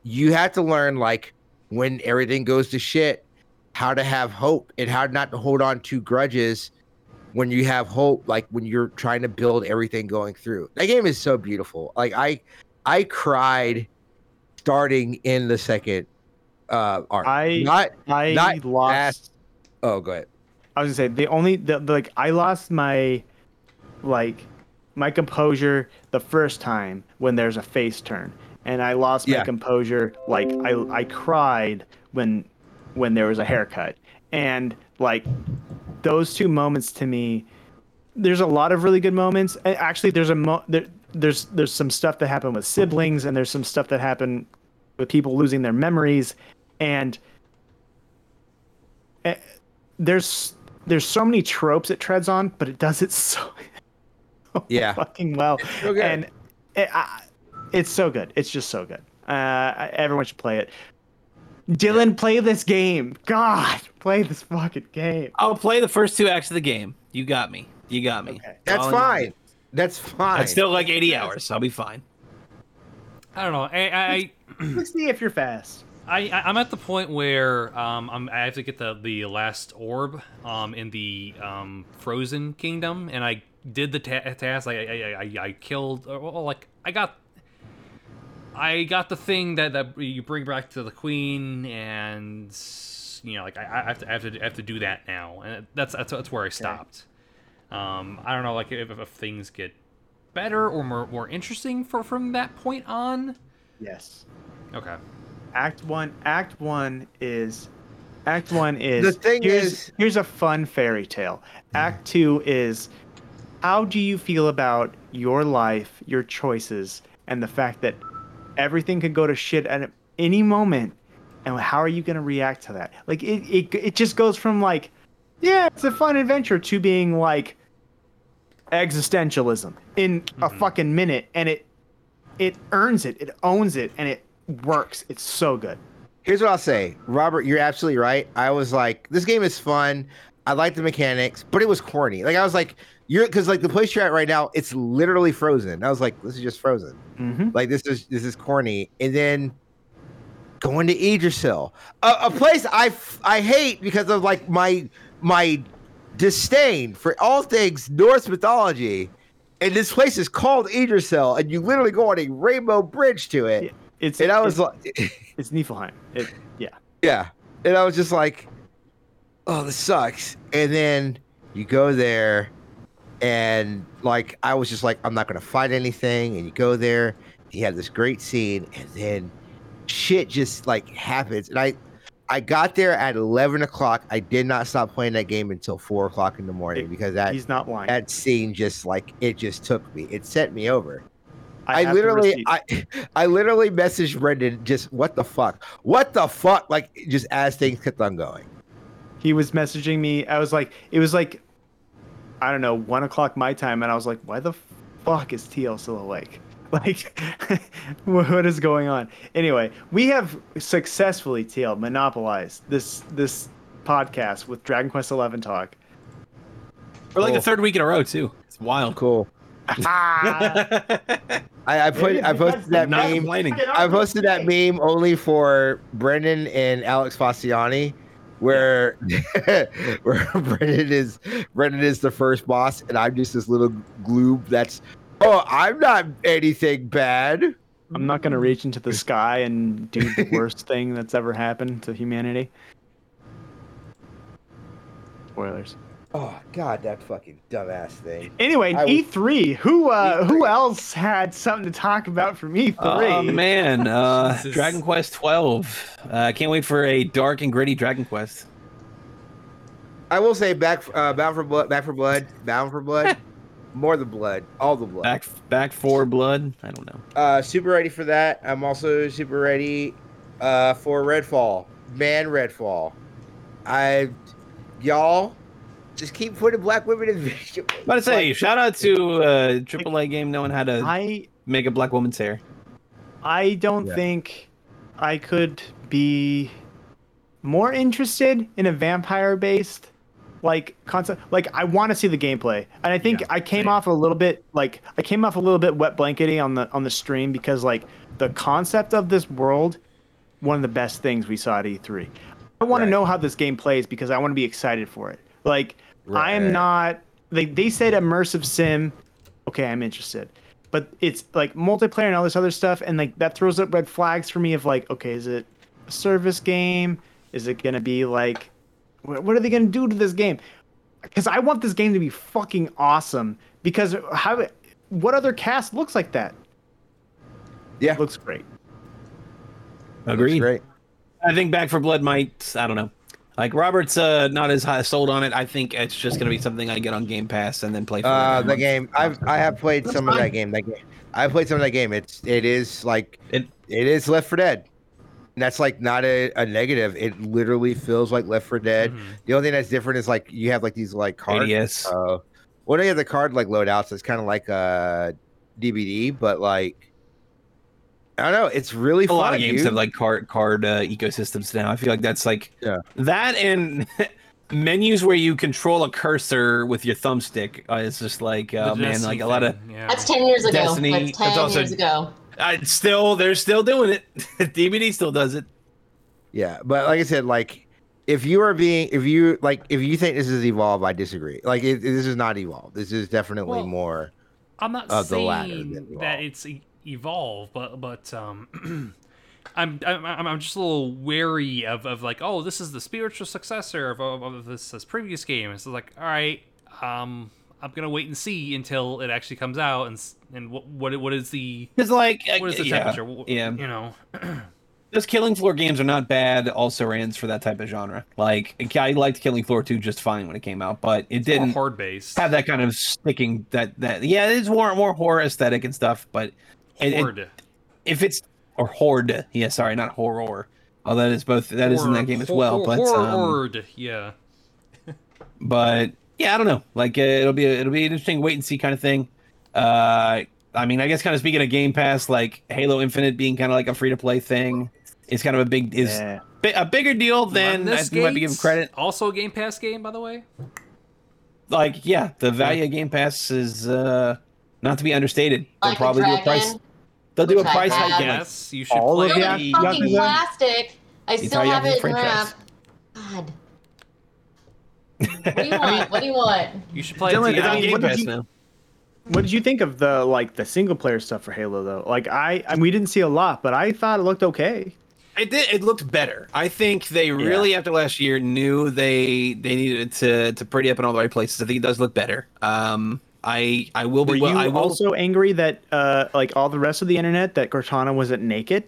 you have to learn, like, when everything goes to shit, how to have hope and how not to hold on to grudges when you have hope, like, when you're trying to build everything going through. That game is so beautiful. Like, I cried starting in the second arc. Oh, go ahead. I was gonna say I lost my composure the first time when there's a face turn, and I lost my composure. Like I cried when there was a haircut, and like those two moments to me. There's a lot of really good moments. Actually, there's some stuff that happened with siblings, and there's some stuff that happened with people losing their memories, and there's so many tropes it treads on, but it does it so fucking well. It's so good. And it's so good. It's just so good. Everyone should play it. Dylan, play this game. God, play this fucking game. I'll play the first two acts of the game. You got me. You got me. Okay. That's fine. That's fine. It's still like 80 hours. So I'll be fine. I don't know. Let's see if you're fast. I'm at the point where I have to get the last orb in the Frozen Kingdom, and I did the task. I killed. Well, like I got the thing that you bring back to the Queen, and you know, like I have to do that now, and that's where I stopped. Okay. I don't know, like if things get better or more interesting from that point on. Yes. Okay. Act one is here's a fun fairy tale. Act two is, how do you feel about your life, your choices, and the fact that everything could go to shit at any moment, and how are you going to react to that? Like it just goes from like, yeah, it's a fun adventure, to being like existentialism in a fucking minute, and it earns it, it owns it, and it works. It's so good. Here's what I'll say, Robert, you're absolutely right. I was like, this game is fun, I like the mechanics, but it was corny. Like I was like, because like the place you're at right now, it's literally Frozen. I was like, this is just Frozen. Mm-hmm. Like this is corny. And then going to Yggdrasil, a place I hate because of like my disdain for all things Norse mythology, and this place is called Yggdrasil, and you literally go on a rainbow bridge to it. Yeah. It's Niflheim. Yeah. And I was just like, oh, this sucks. And then you go there, and like I was just like, I'm not gonna fight anything. And you go there, you have this great scene, and then shit just like happens. And I got there at 11:00. I did not stop playing that game until 4:00 in the morning because he's not lying. That scene just like it just took me. It sent me over. I literally messaged Brendan just, what the fuck, like just as things kept on going. He was messaging me. I was like, it was like, I don't know, 1:00 my time, and I was like, why the fuck is TL still awake? Like, what is going on? Anyway, we have successfully, TL, monopolized this podcast with Dragon Quest XI talk. We're like the third week in a row too. It's wild. Cool. I posted that meme. I posted that meme only for Brendan and Alex Fasciani, where Brendan is the first boss, and I'm just this little gloob. I'm not anything bad. I'm not gonna reach into the sky and do the worst thing that's ever happened to humanity. Spoilers. Oh God, that fucking dumbass thing. Anyway, E3. Who else had something to talk about from E3? Oh man, Dragon Quest 12. I can't wait for a dark and gritty Dragon Quest. I will say, Bound for Blood, more the blood, all the blood. Back for Blood. I don't know. Super ready for that. I'm also super ready for Redfall. Man, Redfall. Y'all. Just keep putting black women in video. I'm about to say, shout out to AAA game knowing how to make a black woman's hair. I don't think I could be more interested in a vampire-based like concept. Like I want to see the gameplay, and I think I came off a little bit wet blankety on the stream because like the concept of this world, one of the best things we saw at E3. I want to know how this game plays because I want to be excited for it. Like. Right. I am not. They said immersive sim. Okay, I'm interested, but it's like multiplayer and all this other stuff, and like that throws up red flags for me. Of like, okay, is it a service game? Is it gonna be like, what are they gonna do to this game? Because I want this game to be fucking awesome. Because what other cast looks like that? Yeah, it looks great. Agreed. Looks great. I think Back 4 Blood might. I don't know. Like, Robert's not as high sold on it. I think it's just going to be something I get on Game Pass and then play for the game. I played some of that game. It is Left 4 Dead. And that's, like, not a negative. It literally feels like Left 4 Dead. Mm-hmm. The only thing that's different is, like, you have, like, these, like, cards. Yes. Well, they have the card, like, loadouts. It's kind of like a DVD, but, like, I don't know. It's really fun. A lot of games have like card ecosystems now. I feel like that's like that and menus where you control a cursor with your thumbstick. It's just like man, like a lot of that's 10 years ago. Destiny. That's 10 years ago. They're still doing it. DVD still does it. Yeah, but like I said, like if you think this is Evolve, I disagree. Like this is not Evolve. This is definitely more. I'm not saying that it's Evolve, but I'm just a little wary of like, oh, this is the spiritual successor of this previous game. It's like, all right, I'm gonna wait and see until it actually comes out and what is the temperature? Yeah, you know. Those Killing Floor games are not bad also-rans for that type of genre. Like, I liked Killing Floor 2 just fine when it came out, but it didn't have that kind of sticking that yeah, it's more horror aesthetic and stuff, but Horde. Not horror. Although that is both, that is in that game as well, but Horde, yeah. But yeah, I don't know. Like it'll be an interesting wait and see kind of thing. I mean, I guess kind of speaking of Game Pass, like Halo Infinite being kind of like a free-to-play thing is kind of a bigger deal than I think you might be giving credit. Also a Game Pass game, by the way? Like, yeah, the value of Game Pass is not to be understated. They'll probably do a price. They'll do a price hike. Yes, you should play it. All fucking plastic. I still have it wrapped. God. What do you want? What do you want? You should play it on Game Pass now. What did you think of the single player stuff for Halo though? Like we didn't see a lot, but I thought it looked okay. It did. It looked better. I think they really after last year knew they needed to pretty up in all the right places. I think it does look better. I will be. Were you also angry that like all the rest of the internet that Cortana wasn't naked?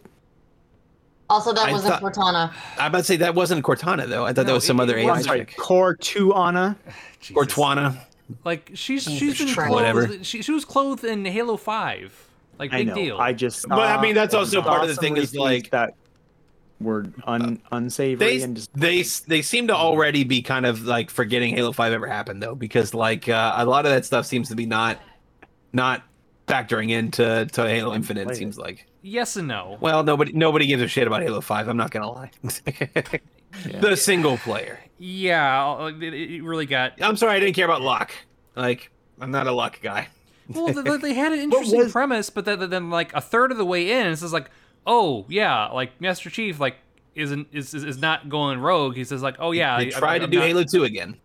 Also, that wasn't Cortana. I'm about to say that wasn't Cortana though. I thought that was some other AI. Sorry, Cortuana. Cortana. Like she was clothed in Halo 5. Like big deal. I just but I mean that's also part of the thing is like that were unsavory. They seem to already be kind of like forgetting Halo 5 ever happened though because like a lot of that stuff seems to be not factoring into Halo Infinite. It seems like yes and no. Well, nobody gives a shit about Halo 5. I'm not gonna lie. Yeah. The single player. Yeah, it really got... I'm sorry, I didn't care about luck. Like, I'm not a luck guy. Well, they had an interesting premise, but then like a third of the way in, it's just like, oh yeah, like Master Chief like is not going rogue. He says like, oh yeah, they tried to do Halo 2 again.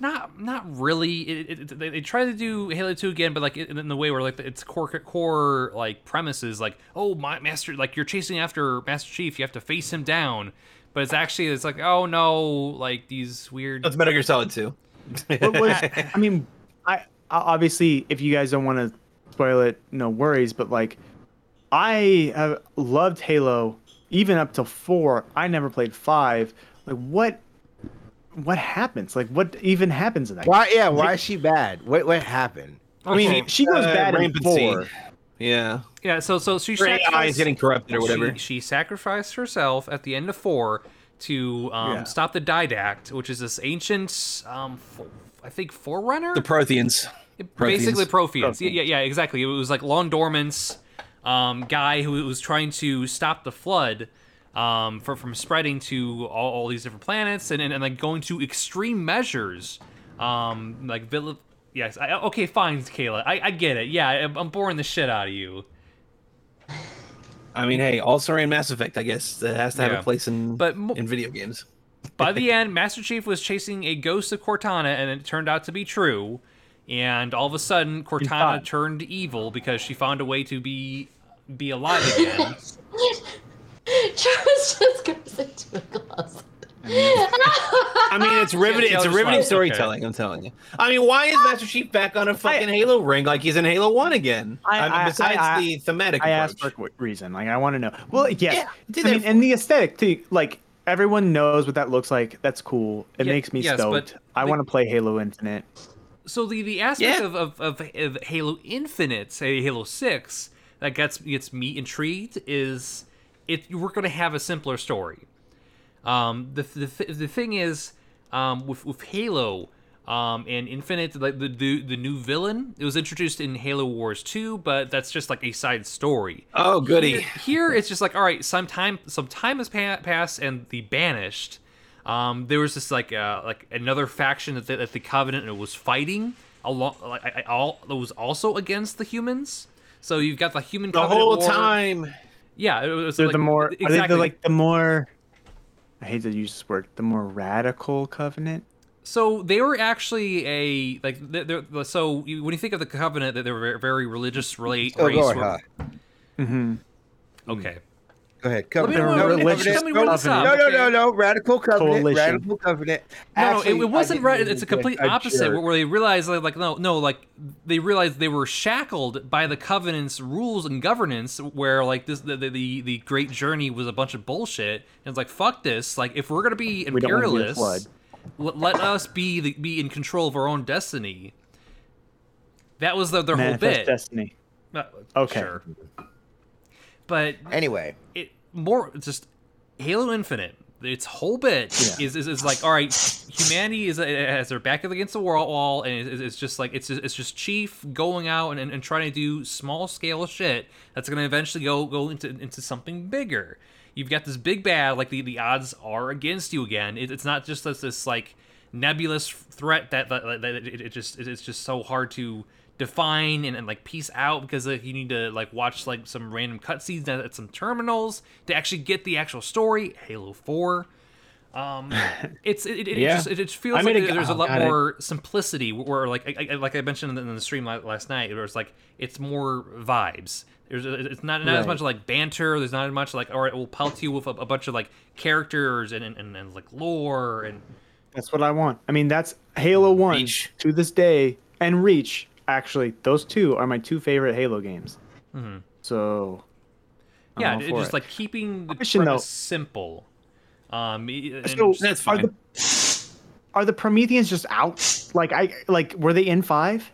Not really. They tried to do Halo 2 again, but like in the way where like its core like premises, like oh my master, like you're chasing after Master Chief, you have to face him down. But it's like, oh no, like these weird. That's Metal Gear Solid 2. I mean, I obviously, if you guys don't want to spoil it, no worries. But like, I have loved Halo even up to 4. I never played 5. Like, what happens? Like, what even happens in that? Why? Yeah, why is she bad? What happened? I mean, she goes bad in 4. Yeah. Yeah. So she sacrificed, getting corrupted or whatever. She sacrificed herself at the end of 4 to stop the Didact, which is this ancient, I think, forerunner. The Protheans. Basically, Protheans. Yeah, exactly. It was like long dormant guy who was trying to stop the flood from spreading to all these different planets and like going to extreme measures, like Villa. Yes. Okay, fine, Kayla. I get it. Yeah, I'm boring the shit out of you. I mean, hey, also in Mass Effect, I guess it has to have a place in video games. By the end, Master Chief was chasing a ghost of Cortana, and it turned out to be true. And all of a sudden, Cortana turned evil because she found a way to be alive again. Travis just goes into a closet. I mean, it's riveting. It's a riveting storytelling. Okay. I'm telling you. I mean, why is Master Chief back on a fucking Halo ring like he's in Halo 1 again? Besides the thematic, I asked for what reason. Like, I want to know. Well, yes. Yeah, I mean, and the aesthetic too. Like, everyone knows what that looks like. That's cool. It makes me stoked. I want to play Halo Infinite. So the aspect of Halo Infinite, say Halo 6, that gets me intrigued is if we're going to have a simpler story. The thing is, with Halo, And Infinite, like the new villain, it was introduced in Halo Wars 2, but that's just like a side story. Oh, goody! Here it's just like, all right, some time has passed, and the Banished. There was this like another faction that the Covenant was fighting along, like all that was also against the humans. So you've got the human the Covenant whole war. Time. Yeah, it was they're like, the more exactly. Are they the more. I hate to use this word. The more radical Covenant. So they were actually when you think of the Covenant, that they were very religious race. Oh, go ahead. Mm-hmm. Okay. Go ahead. Covenant. No. Radical Covenant. Coalition. Radical Covenant. Actually, no, it wasn't right. It's a complete opposite. Where they realized they realized they were shackled by the Covenant's rules and governance. Where the Great Journey was a bunch of bullshit. And it's like, fuck this. Like, if we're gonna be imperialists. Let us be in control of our own destiny. That was their whole bit. Destiny. Okay. Sure. But anyway, Halo Infinite. Its whole bit is like, all right, humanity has their back against the wall, and it's just like it's just Chief going out and trying to do small scale shit that's going to eventually go into something bigger. You've got this big bad, like the odds are against you again. It's not just this like nebulous threat it's just so hard to define and like piece out, because you need to like watch like some random cutscenes at some terminals to actually get the actual story. Halo 4. It just feels there's a lot more simplicity. Where I mentioned in the stream last night, it was like it's more vibes. It's not as much like banter. There's not as much like, all right, we'll pelt you with a bunch of like characters and like lore, and that's what I want. I mean, that's Halo 1 Reach. To this day, and Reach. Actually, those two are my two favorite Halo games. Mm-hmm. So yeah, it's just like keeping the premise simple. That's fine. Are the Prometheans just out? Were they in 5?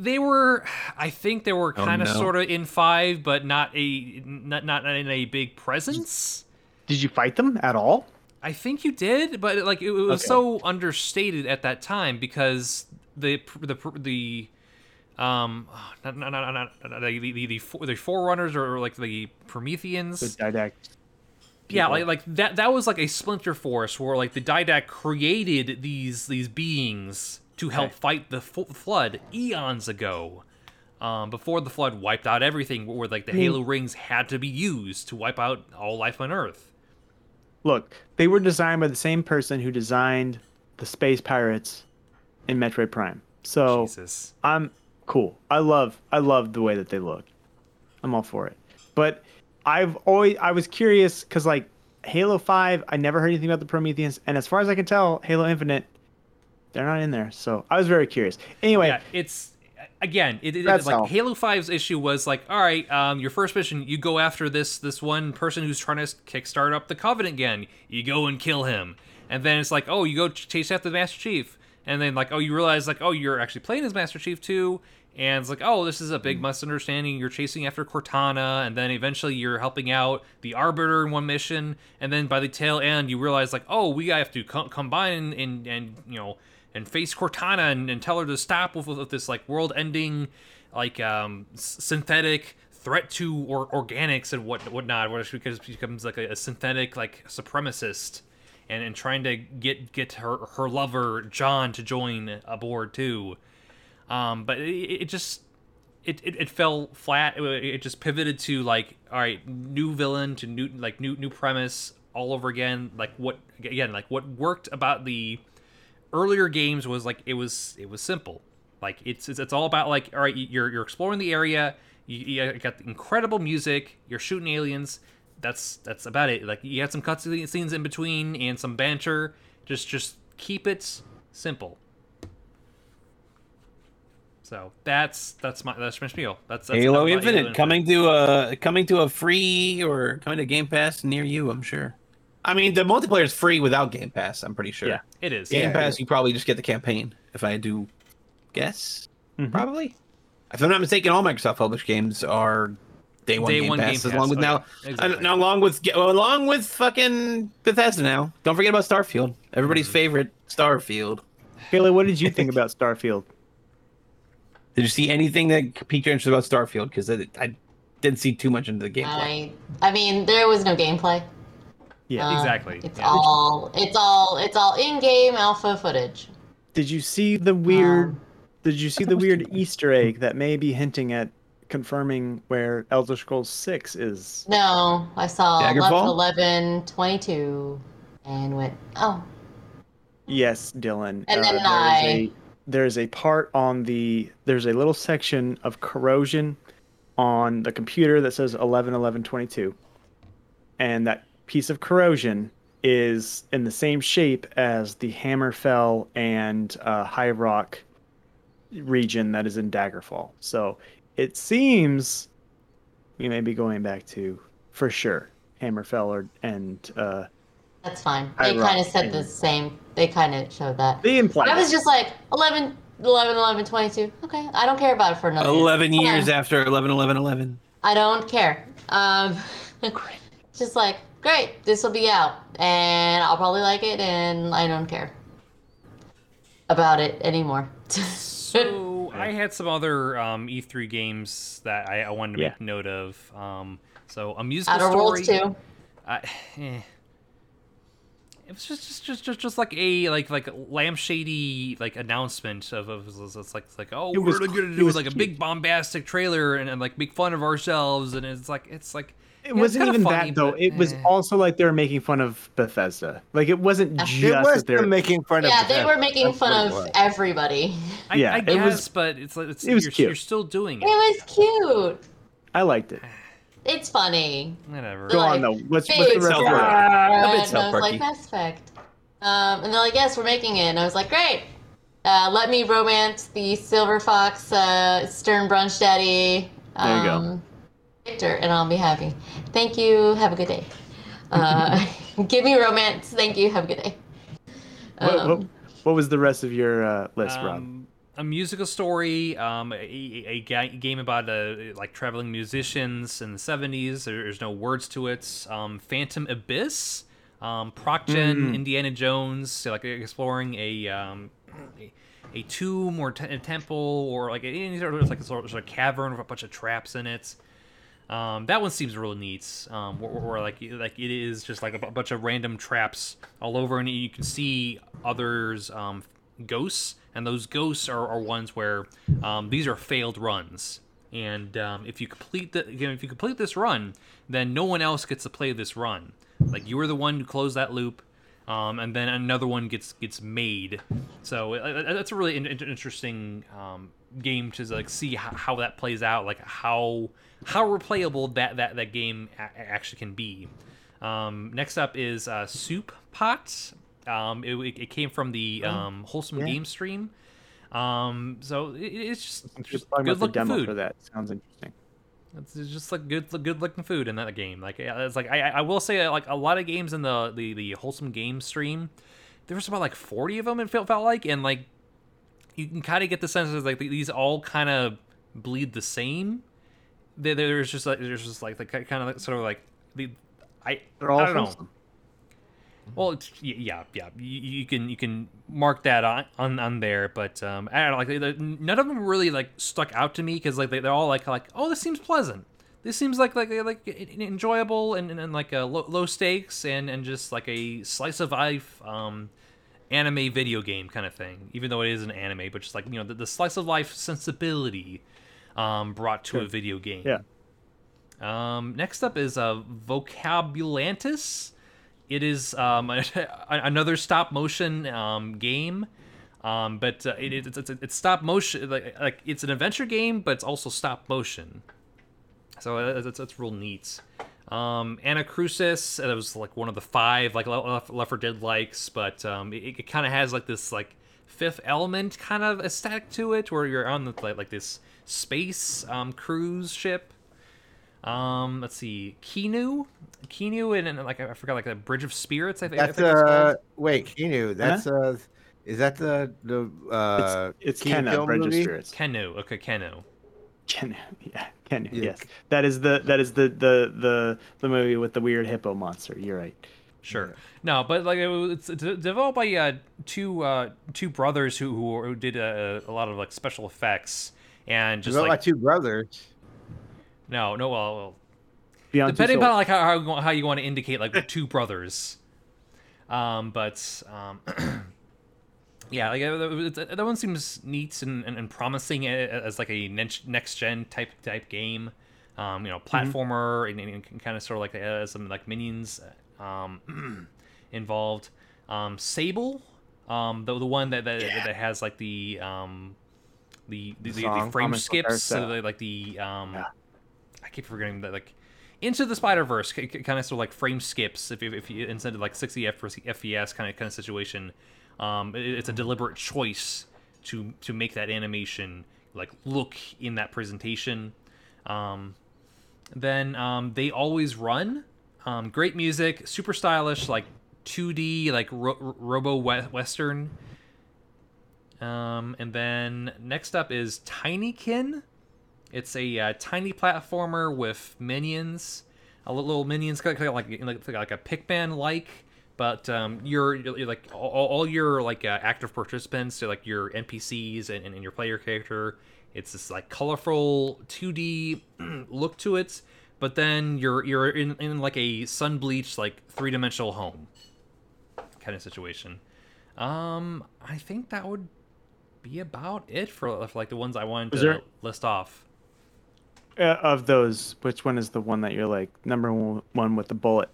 They were. I think they were kind of in 5, but not in a big presence. Did you fight them at all? I think you did, but like it was so understated at that time, because the Forerunners or like the Prometheans. The Didact. People. Yeah, that was like a splinter force where like the Didact created these beings to help fight the flood eons ago, before the flood wiped out everything. Where like the Halo rings had to be used to wipe out all life on Earth. Look, they were designed by the same person who designed the space pirates in Metroid Prime. So Jesus. I'm cool. I love the way that they look. I'm all for it, but. I was curious because like Halo 5, I never heard anything about the Prometheans, and as far as I can tell, Halo Infinite, they're not in there. So I was very curious. Anyway, yeah, Halo 5's issue was like, all right, your first mission, you go after this one person who's trying to kickstart up the Covenant again. You go and kill him, and then it's like, oh, you go chase after the Master Chief, and then like, oh, you realize like, oh, you're actually playing as Master Chief too. And it's like, oh, this is a big misunderstanding. You're chasing after Cortana, and then eventually you're helping out the Arbiter in one mission. And then by the tail end, you realize, like, oh, we have to combine and face Cortana and tell her to stop with this like world-ending, like synthetic threat to organics and whatnot, because she becomes like a synthetic like supremacist, and trying to get her lover John to join aboard too. But it just fell flat. It just pivoted to like, all right, new villain to new premise all over again. What worked about the earlier games was like it was simple. Like it's all about like, all right, you're exploring the area. You got incredible music. You're shooting aliens. That's about it. Like you had some cutscenes in between and some banter. Just keep it simple. So that's my spiel. That's Halo Infinite coming to a free or coming to Game Pass near you, I'm sure. I mean, the multiplayer is free without Game Pass, I'm pretty sure. Yeah, it is. Game Pass, you probably just get the campaign, if I do guess. Mm-hmm. Probably. If I'm not mistaken, all Microsoft published games are day one Game Pass. Along with fucking Bethesda now. Don't forget about Starfield. Everybody's favorite Starfield. Kayla, what did you think about Starfield? Did you see anything that piqued your interest about Starfield? Because I didn't see too much into the gameplay. I mean, there was no gameplay. Yeah, exactly. It's all in-game alpha footage. Did you see the weird? Did you see the weird Easter egg that may be hinting at confirming where Elder Scrolls 6 is? No, I saw Left 11:22 and went, oh. Yes, Dylan. And then there's a part on there's a little section of corrosion on the computer that says 11:11:22, and that piece of corrosion is in the same shape as the Hammerfell and High Rock region that is in Daggerfall. So it seems we may be going back to, for sure, Hammerfell and that's fine. They kind of said the same. They kind of showed that. They implied. I was just like 11:11:22. Okay, I don't care about it for another 11 years after 11:11:11. I don't care. Just like, great, this will be out, and I'll probably like it, and I don't care about it anymore. So I had some other E3 games that I wanted to make note of. So a musical story. Outer Worlds 2. It was just like a like lampshady like announcement of it's like oh it we're gonna do like a big bombastic trailer and like make fun of ourselves, and it's like it wasn't even funny, that though. But, it was also like they were making fun of Bethesda. Like it wasn't just they were making fun of. Yeah, they were making fun of everybody. I guess, but it's like you're still doing it. It was cute. I liked it. It's funny. Whatever. Go on, though. What's the rest of it? And I was like, Mass Effect. And they're like, yes, we're making it. And I was like, great. Let me romance the Silver Fox Stern Brunch Daddy. There you go. Victor, and I'll be happy. Thank you. Have a good day. Give me romance. Thank you. Have a good day. What was the rest of your list, Rob? A musical story, a game about like traveling musicians in the 70s. There's no words to it. Phantom Abyss, Proc Gen, Indiana Jones, so like exploring a tomb or a temple or like any sort of cavern with a bunch of traps in it. That one seems real neat. Where like it is just like a bunch of random traps all over, and you can see others ghosts. And those ghosts are ones where these are failed runs, and if you complete this run, then no one else gets to play this run. Like you were the one who closed that loop, and then another one gets made. So that's a really interesting game to like see how that plays out, like how replayable that game actually can be. Next up is Soup Pot. It came from the Wholesome Game Stream, so it's just good looking food. For that sounds interesting. It's just like good looking food in that game. Like it's like I will say like a lot of games in the Wholesome Game Stream, there was about like 40 of them. It felt like, and like you can kind of get the sense that like these all kind of bleed the same. There's just like the kind of sort of like the I don't know. Well, it's, yeah. You can mark that on there, but I don't know, like none of them really like stuck out to me because like they're all like oh, this seems pleasant. This seems like enjoyable and like a low stakes and just like a slice of life anime video game kind of thing. Even though it is an anime, but just like you know the slice of life sensibility brought to a video game. Yeah. Next up is Vocabulantis. It is another stop motion game, but it's stop motion like it's an adventure game, but it's also stop motion. So that's real neat. Anacrusis, that was like one of the 5 like Left 4 Dead likes, but it kind of has like this like Fifth Element kind of aesthetic to it, where you're on the, like this space cruise ship. Let's see, Kinu, and like I forgot, like a Bridge of Spirits. I think that's Kinu. That's is that the it's Kenu, Bridge of Spirits. Kenu, okay, Kenu, yeah, Kenu. Yes, that is the movie with the weird hippo monster. You're right. Sure. Yeah. No, but like it's developed by two brothers who did a lot of like special effects and just like two brothers. No. Well, depending on like how you want to indicate like two brothers. Yeah, like that one seems neat and promising as like a next gen type game, platformer and kind of sort of like some like minions involved. Sable, the one that has like the frame skips, so like the I keep forgetting that like Into the Spider-Verse kind of sort of like frame skips if you instead of like 60 FPS kind of situation. It's a deliberate choice to make that animation like look in that presentation. Then They Always Run. Great music, super stylish, like 2D, like robo western. And then next up is Tinykin. It's a tiny platformer with minions, a little minions like a Pikmin like. But you're like all your like active participants, so like your NPCs and your player character, it's this like colorful 2D look to it. But then you're in like a sun bleached like 3D home kind of situation. I think that would be about it for like the ones I wanted to list off. Of those, which one is the one that you're like number one with the bullet?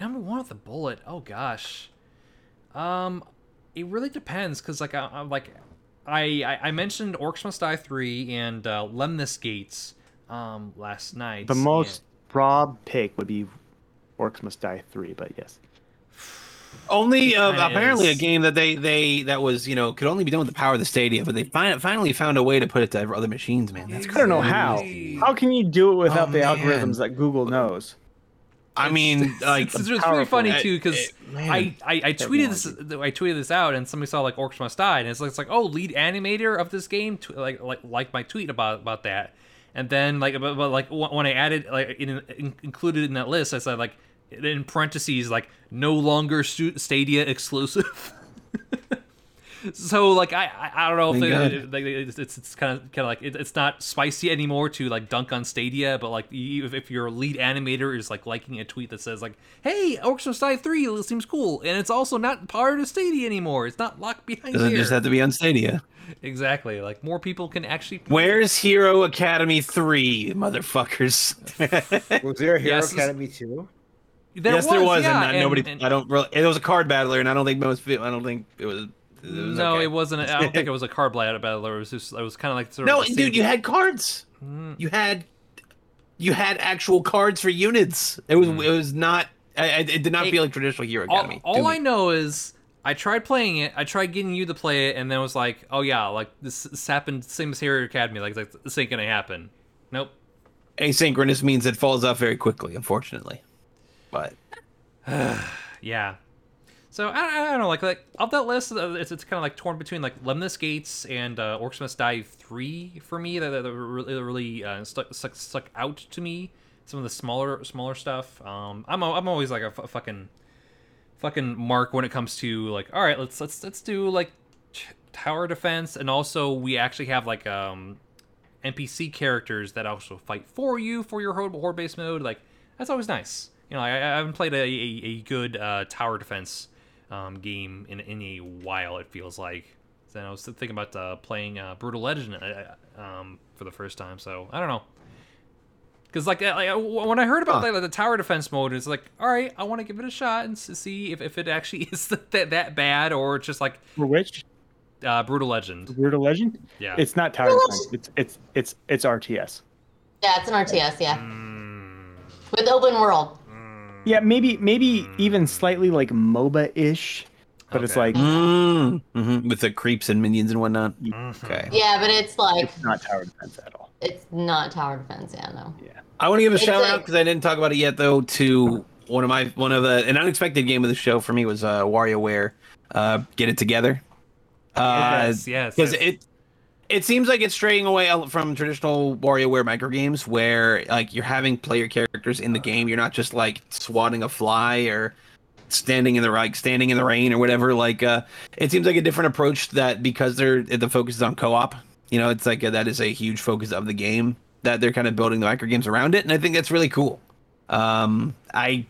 Number one with the bullet. Oh gosh, it really depends because like I mentioned Orcs Must Die 3 and Lemnis Gates last night. The most broad pick would be Orcs Must Die 3, but yes, only apparently a game that they that was could only be done with the power of the Stadia, but they finally found a way to put it to other machines. Man, that's crazy. I don't know how can you do it without the algorithms that Google knows. I mean, it's really funny too because I tweeted this out and somebody saw like Orcs Must Die and it's like oh, lead animator of this game like my tweet about that, and then but when I added like included in that list, I said like in parentheses like no longer Stadia exclusive. So like I don't know if it's kind of like it's not spicy anymore to like dunk on Stadia, but like if your lead animator is like liking a tweet that says like, "Hey, Orcs Must Die 3 seems cool," and it's also not part of Stadia anymore. It's not locked behind. Doesn't just have to be on Stadia. Exactly. Like more people can actually. Where's Hero Academy 3, motherfuckers? Was there a Hero Academy 2? There was, and nobody. I don't really. It was a card battler, and I don't think most. I don't think it was. It wasn't. I don't think it was a card battler. It was just. It was kind of like sort of. No, dude, you had cards. Mm. You had actual cards for units. It was. Mm. It was not. It did not feel like traditional Hero Academy. All I know is I tried playing it. I tried getting you to play it, and then was like, oh yeah, like this happened. Same as Hero Academy. Like this ain't gonna happen. Nope. Asynchronous means it falls off very quickly, unfortunately. But yeah. So I don't know, like of that list, it's kind of like torn between like Lemnis Gates and Orcs Must Die 3 for me. That really stuck out to me. Some of the smaller stuff. I'm always like a fucking mark when it comes to like, all right, let's do like tower defense, and also we actually have like NPC characters that also fight for you for your horde base mode. Like that's always nice. I haven't played a good tower defense game in a while, it feels like. Then I was thinking about playing Brutal Legend for the first time, so I don't know. Because like when I heard about like the tower defense mode, it's like, all right, I want to give it a shot and see if it actually is that bad or just like. For which? Brutal Legend. Brutal Legend? Yeah. It's not tower defense. It's RTS. Yeah, it's an RTS. Yeah. With open world. Yeah, maybe even slightly like MOBA-ish, but it's like with the creeps and minions and whatnot. Mm-hmm. Okay. Yeah, but it's like it's not tower defense at all. It's not tower defense, yeah, no. Yeah. I want to give a shout out because I didn't talk about it yet though to one of the an unexpected game of the show for me was WarioWare, Get It Together. Yes. Because it It seems like it's straying away from traditional WarioWare microgames where like you're having player characters in the game. You're not just like swatting a fly or standing in the rain or whatever. Like it seems like a different approach that because the focus is on co-op. You know, it's like that is a huge focus of the game that they're kind of building the microgames around it, and I think that's really cool. I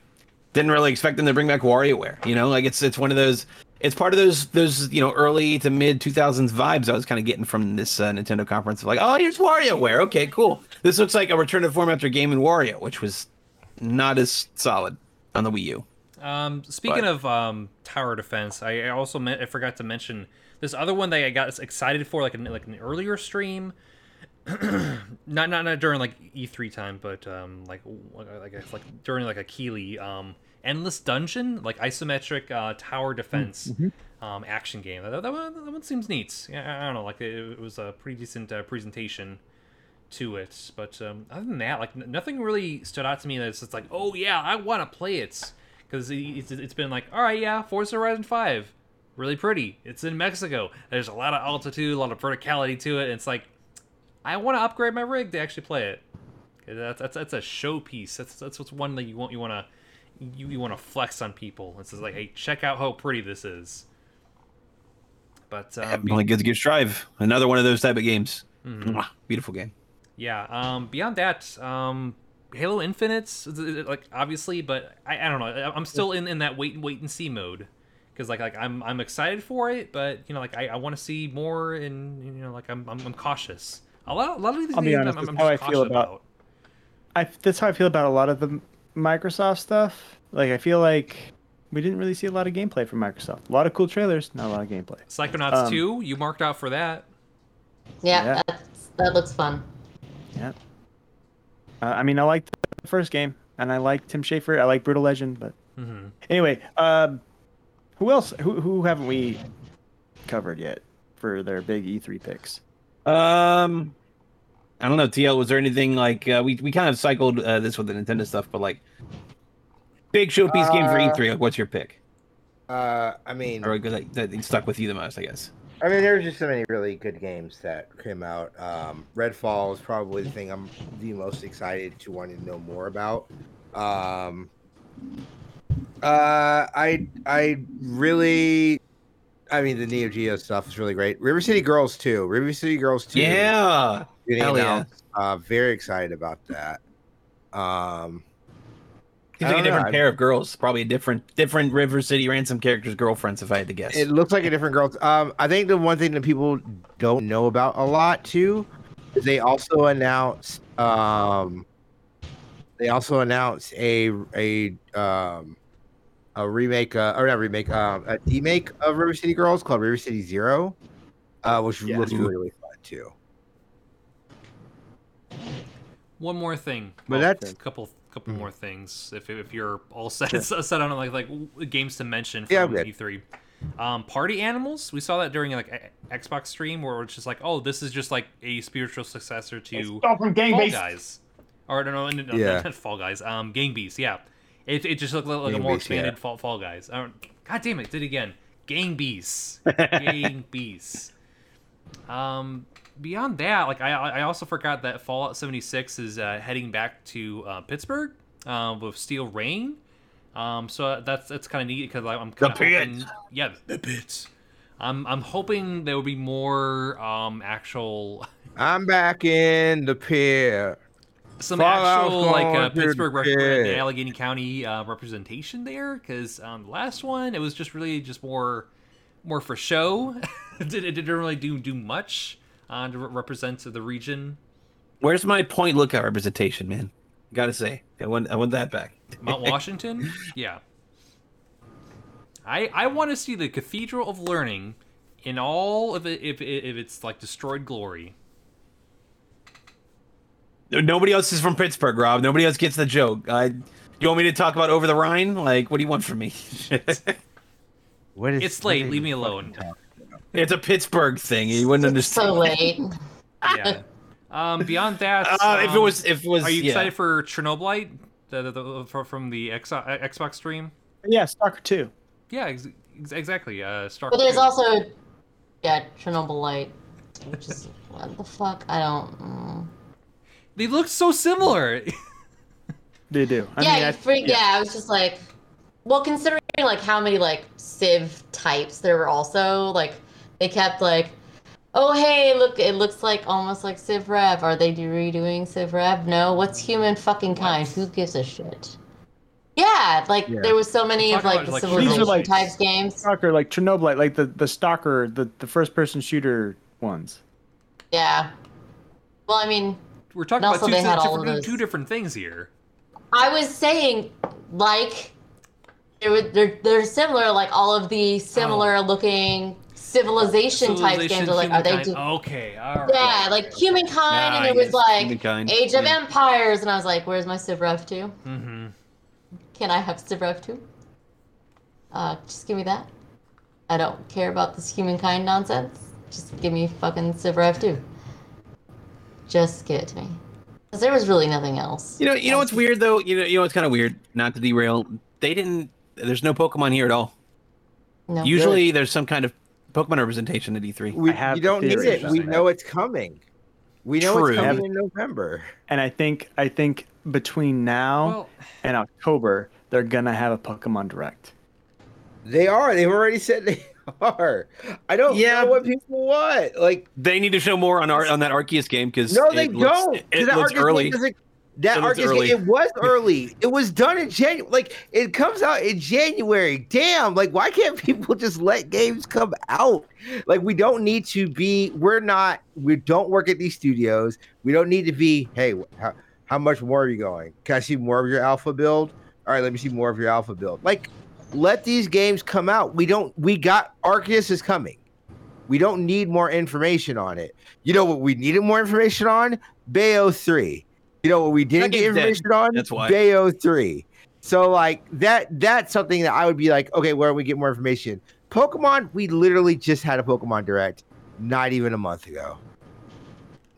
didn't really expect them to bring back WarioWare. You know, like it's one of those. It's part of those you know early to mid 2000s vibes I was kind of getting from this Nintendo conference of like, oh, here's WarioWare. Okay, cool. This looks like a return to form after Game and Wario, which was not as solid on the Wii U. Speaking of tower defense, I forgot to mention this other one that I got excited for like an earlier stream, not during like E3 time, but like during like a Keeley Endless Dungeon, like isometric tower defense action game. That one seems neat. Yeah, I don't know. Like it was a pretty decent presentation to it. But other than that, like nothing really stood out to me. That's just like, oh yeah, I want to play it because it's been like, all right, yeah, Forza Horizon 5, really pretty. It's in Mexico. There's a lot of altitude, a lot of verticality to it. And it's like, I want to upgrade my rig to actually play it. That's a showpiece. That's what's one that you want to flex on people. It's just like, hey, check out how pretty this is. But definitely good to get Strive. Another one of those type of games. Mm-hmm. Beautiful game. Yeah. Beyond that, Halo Infinite, like obviously, but I don't know. I'm still in that wait and see mode because like I'm excited for it, but you know like I want to see more, and you know like I'm cautious. A lot of these games I'm just cautious about. That's how I feel about a lot of the Microsoft stuff. Like I feel like we didn't really see a lot of gameplay from Microsoft. A lot of cool trailers, not a lot of gameplay. Psychonauts 2, you marked out for that. Yeah. That looks fun. Yeah. I mean, I liked the first game, and I like Tim Schafer. I like Brutal Legend, but anyway, who else? Who haven't we covered yet for their big E3 picks? I don't know, TL. Was there anything like we kind of cycled this with the Nintendo stuff, but like big showpiece game for E3? Like, what's your pick? I mean, or that stuck with you the most, I guess. I mean, there's just so many really good games that came out. Redfall is probably the thing I'm the most excited to want to know more about. I mean, the Neo Geo stuff is really great. River City Girls 2. Yeah. Hell yeah. Very excited about that. It's like a different pair of girls, probably a different River City Ransom characters' girlfriends, if I had to guess. It looks like a different girl. I think the one thing that people don't know about a lot too is they also announced a remake of River City Girls called River City Zero, which looks really fun too. One more thing, but that's a couple more things. If you're all set on like games to mention from E3, Party Animals. We saw that during like Xbox stream where it's just like, oh, this is just like a spiritual successor to Fall Guys, or not Fall Guys. Gang Beasts. Yeah, it just looked like Gang a more Beast, expanded Fall Guys. God damn it! Did it again. Gang Beasts. Beyond that, like I also forgot that Fallout 76 is heading back to Pittsburgh with Steel Rain, so that's kind of neat because I'm kind of the pits. I'm hoping there will be more actual. I'm back in the pit. Some actual like Pittsburgh and Allegheny County representation there, because last one it was just really just more for show. It didn't really do much. To represent the region. Where's my Point Lookout representation, man? Gotta say, I want that back. Mount Washington? Yeah. I want to see the Cathedral of Learning in all of it, if it's like destroyed glory. Nobody else is from Pittsburgh, Rob. Nobody else gets the joke. You want me to talk about Over the Rhine? Like, what do you want from me? It's late. Leave me alone. It's a Pittsburgh thing. You wouldn't understand. So late. Yeah. Beyond that, if it was, are you excited for Chernobylite from the Xbox stream? Yeah, Stalker 2. Yeah, exactly. Stalker. But there's 2. Also, Chernobylite. Which is, what the fuck? I don't know. They look so similar. They do. I mean, I was just like, well, considering like how many like Civ types there were also, like they kept like, oh hey, look, it looks like almost like Civ Rev. Are they redoing Civ Rev? No. What's human fucking kind? Who gives a shit? Yeah, like there was so many of like the Civilization like, types games. Stalker, like Chernobyl, like the Stalker, the first person shooter ones. Yeah. Well, I mean, we're talking about two different things here. I was saying, like, they're similar, like all of the similar looking civilization type games. Are like, are they? Okay, all right. Yeah, like Humankind, and it was like Humankind. Age of Empires, and I was like, where's my Civ Rev 2? Mm-hmm. Can I have Civ Rev 2? Just give me that. I don't care about this Humankind nonsense. Just give me fucking Civ Rev 2. Just give it to me. Because there was really nothing else. You know what's weird though? You know what's kind of weird? Not to derail. There's no Pokemon here at all. No. Usually there's some kind of Pokemon representation at E3. You don't need it. We know it's coming. We know it's coming in November. And I think between now and October, they're gonna have a Pokemon Direct. They are. They've already said they are. I don't know what people want. Like they need to show more on that Arceus game because they don't. It was early. It was done in January. Like it comes out in January. Damn. Like why can't people just let games come out? Like we don't need to be. We don't work at these studios. We don't need to be. Hey. How much more are you going? Can I see more of your alpha build? All right, let me see more of your alpha build. Like, let these games come out. Arceus is coming. We don't need more information on it. You know what we needed more information on? Bayo 3. You know what we didn't get information on? That's why. Bayo 3. So, like, that's something that I would be like, okay, where do we get more information? Pokemon, we literally just had a Pokemon Direct not even a month ago.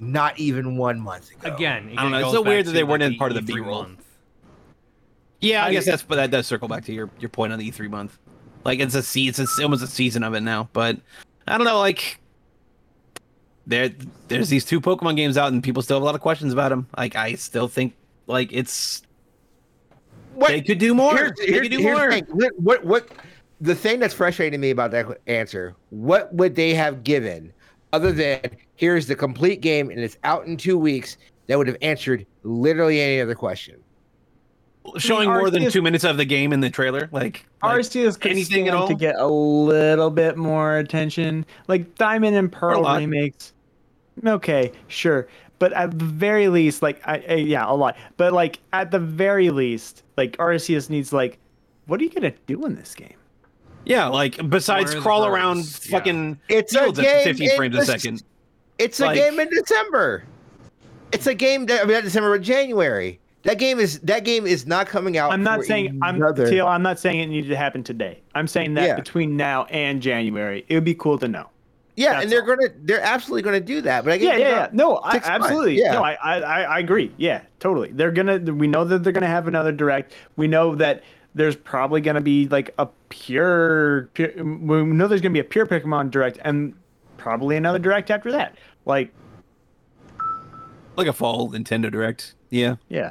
Not even 1 month ago. Again, I don't know. It's so weird that they weren't in part of the E3 month. Yeah, I guess that's, but that does circle back to your point on the E3 month. Like it's almost a season of it now. But I don't know. Like there's these two Pokemon games out, and people still have a lot of questions about them. Like I still think like it's they could do more. The thing that's frustrating me about that answer? What would they have given? Other than, here's the complete game, and it's out in 2 weeks, that would have answered literally any other question. Showing more than 2 minutes of the game in the trailer, like RCS could anything at all to get a little bit more attention, like Diamond and Pearl remakes. Okay, sure, but at the very least, like a lot, but like at the very least, like RCS needs like, what are you gonna do in this game? Yeah, like besides crawl around fucking it's a game at 50 frames a second. It's like, a game in December. It's a game not December but January. That game is not coming out. I'm not saying it needed to happen today. I'm saying that between now and January, it would be cool to know. Yeah, that's and they're absolutely gonna do that. But I guess absolutely. Yeah. No, I agree. Yeah, totally. We know that they're gonna have another direct. We know that. There's probably going to be like a pure Pokemon Direct and probably another Direct after that. Like a fall Nintendo Direct. Yeah. Yeah.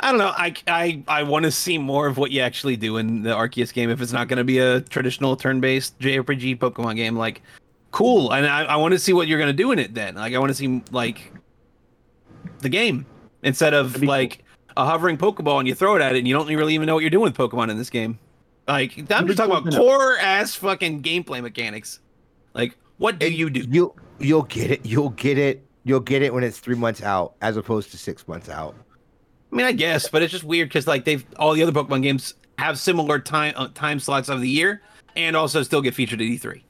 I don't know. I want to see more of what you actually do in the Arceus game. If it's not going to be a traditional turn-based JRPG Pokemon game, like cool. And I want to see what you're going to do in it then. Like I want to see like the game instead of like a hovering Pokeball and you throw it at it and you don't really even know what you're doing with Pokemon in this game. Like, I'm just talking about core ass fucking gameplay mechanics. Like, what do you do? You'll get it. You'll get it when it's 3 months out as opposed to 6 months out. I mean, I guess, but it's just weird because like all the other Pokemon games have similar time slots of the year and also still get featured at E3.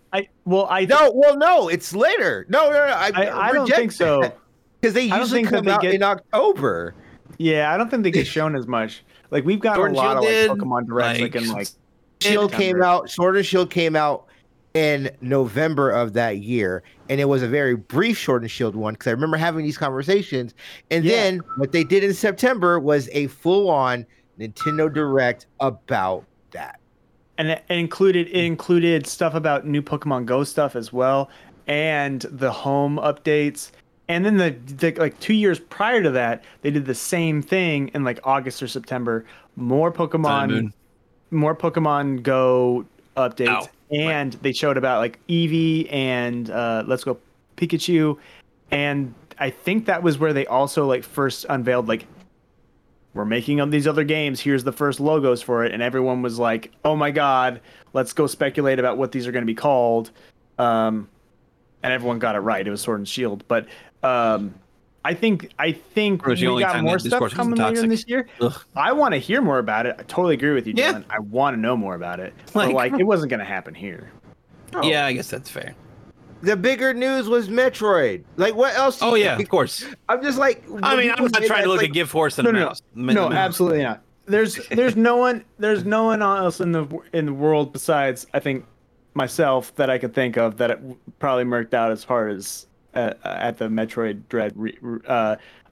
No, it's later. No. I don't think so. Because they usually come out in October. Yeah, I don't think they get shown as much. Like we've got a lot of like Pokemon Directs like Sword and Shield came out in November of that year, and it was a very brief Sword and Shield one because I remember having these conversations. And then what they did in September was a full-on Nintendo Direct about that, and it included stuff about new Pokemon Go stuff as well. and the home updates. And then the like 2 years prior to that, they did the same thing in like August or September. More Pokemon Go updates, and they showed about like Eevee and Let's Go Pikachu, and I think that was where they also like first unveiled like, we're making of these other games. Here's the first logos for it, and everyone was like, "Oh my god, let's go speculate about what these are going to be called." And everyone got it right. It was Sword and Shield, but I think we got more stuff coming later in this year. Ugh. I want to hear more about it. I totally agree with you, Dylan. Yeah. I want to know more about it. But it wasn't going to happen here. Oh. Yeah, I guess that's fair. The bigger news was Metroid. Like, what else? Oh, yeah, of course. I'm just like... I mean, I'm not trying to look at Gift Horse and a mouse. No, absolutely not. There's no one else in the world besides, I think, myself that I could think of that it probably murked out as hard as at the Metroid Dread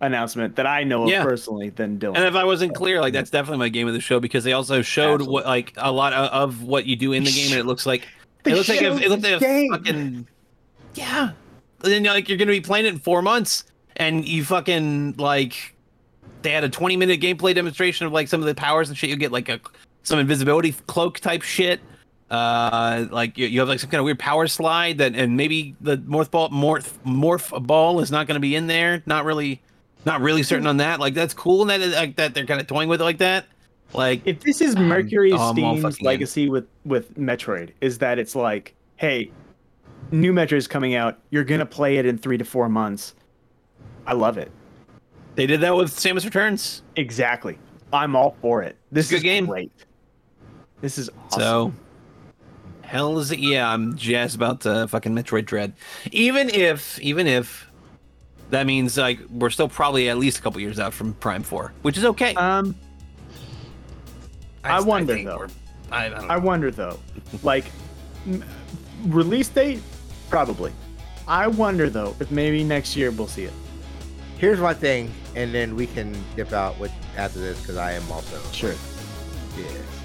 announcement that I know of personally than Dylan. And if I wasn't clear, like, that's definitely my game of the show, because they also showed what, like, a lot of what you do in the game, and it looks like... It looked like a fucking... Yeah. And then, like, you're going to be playing it in 4 months, and you fucking, like, they had a 20-minute gameplay demonstration of, like, some of the powers and shit. You get, like, some invisibility cloak type shit. Like, you have, like, some kind of weird power slide, that, and maybe the morph ball is not going to be in there. Not really certain on that. Like, that's cool that they're kind of toying with it like that. Like, if this is Mercury Steam's legacy with Metroid, is that it's like, hey, new Metroid is coming out. You're going to play it in 3 to 4 months. I love it. They did that with Samus Returns. Exactly. I'm all for it. This is great. This is awesome. So, hell is it? Yeah, I'm jazzed about the fucking Metroid Dread. Even if that means, like, we're still probably at least a couple years out from Prime 4, which is okay. I wonder though. Like, release date? Probably. I wonder though if maybe next year we'll see it. Here's my thing, and then we can dip out after this, because I am also. Sure. Yeah.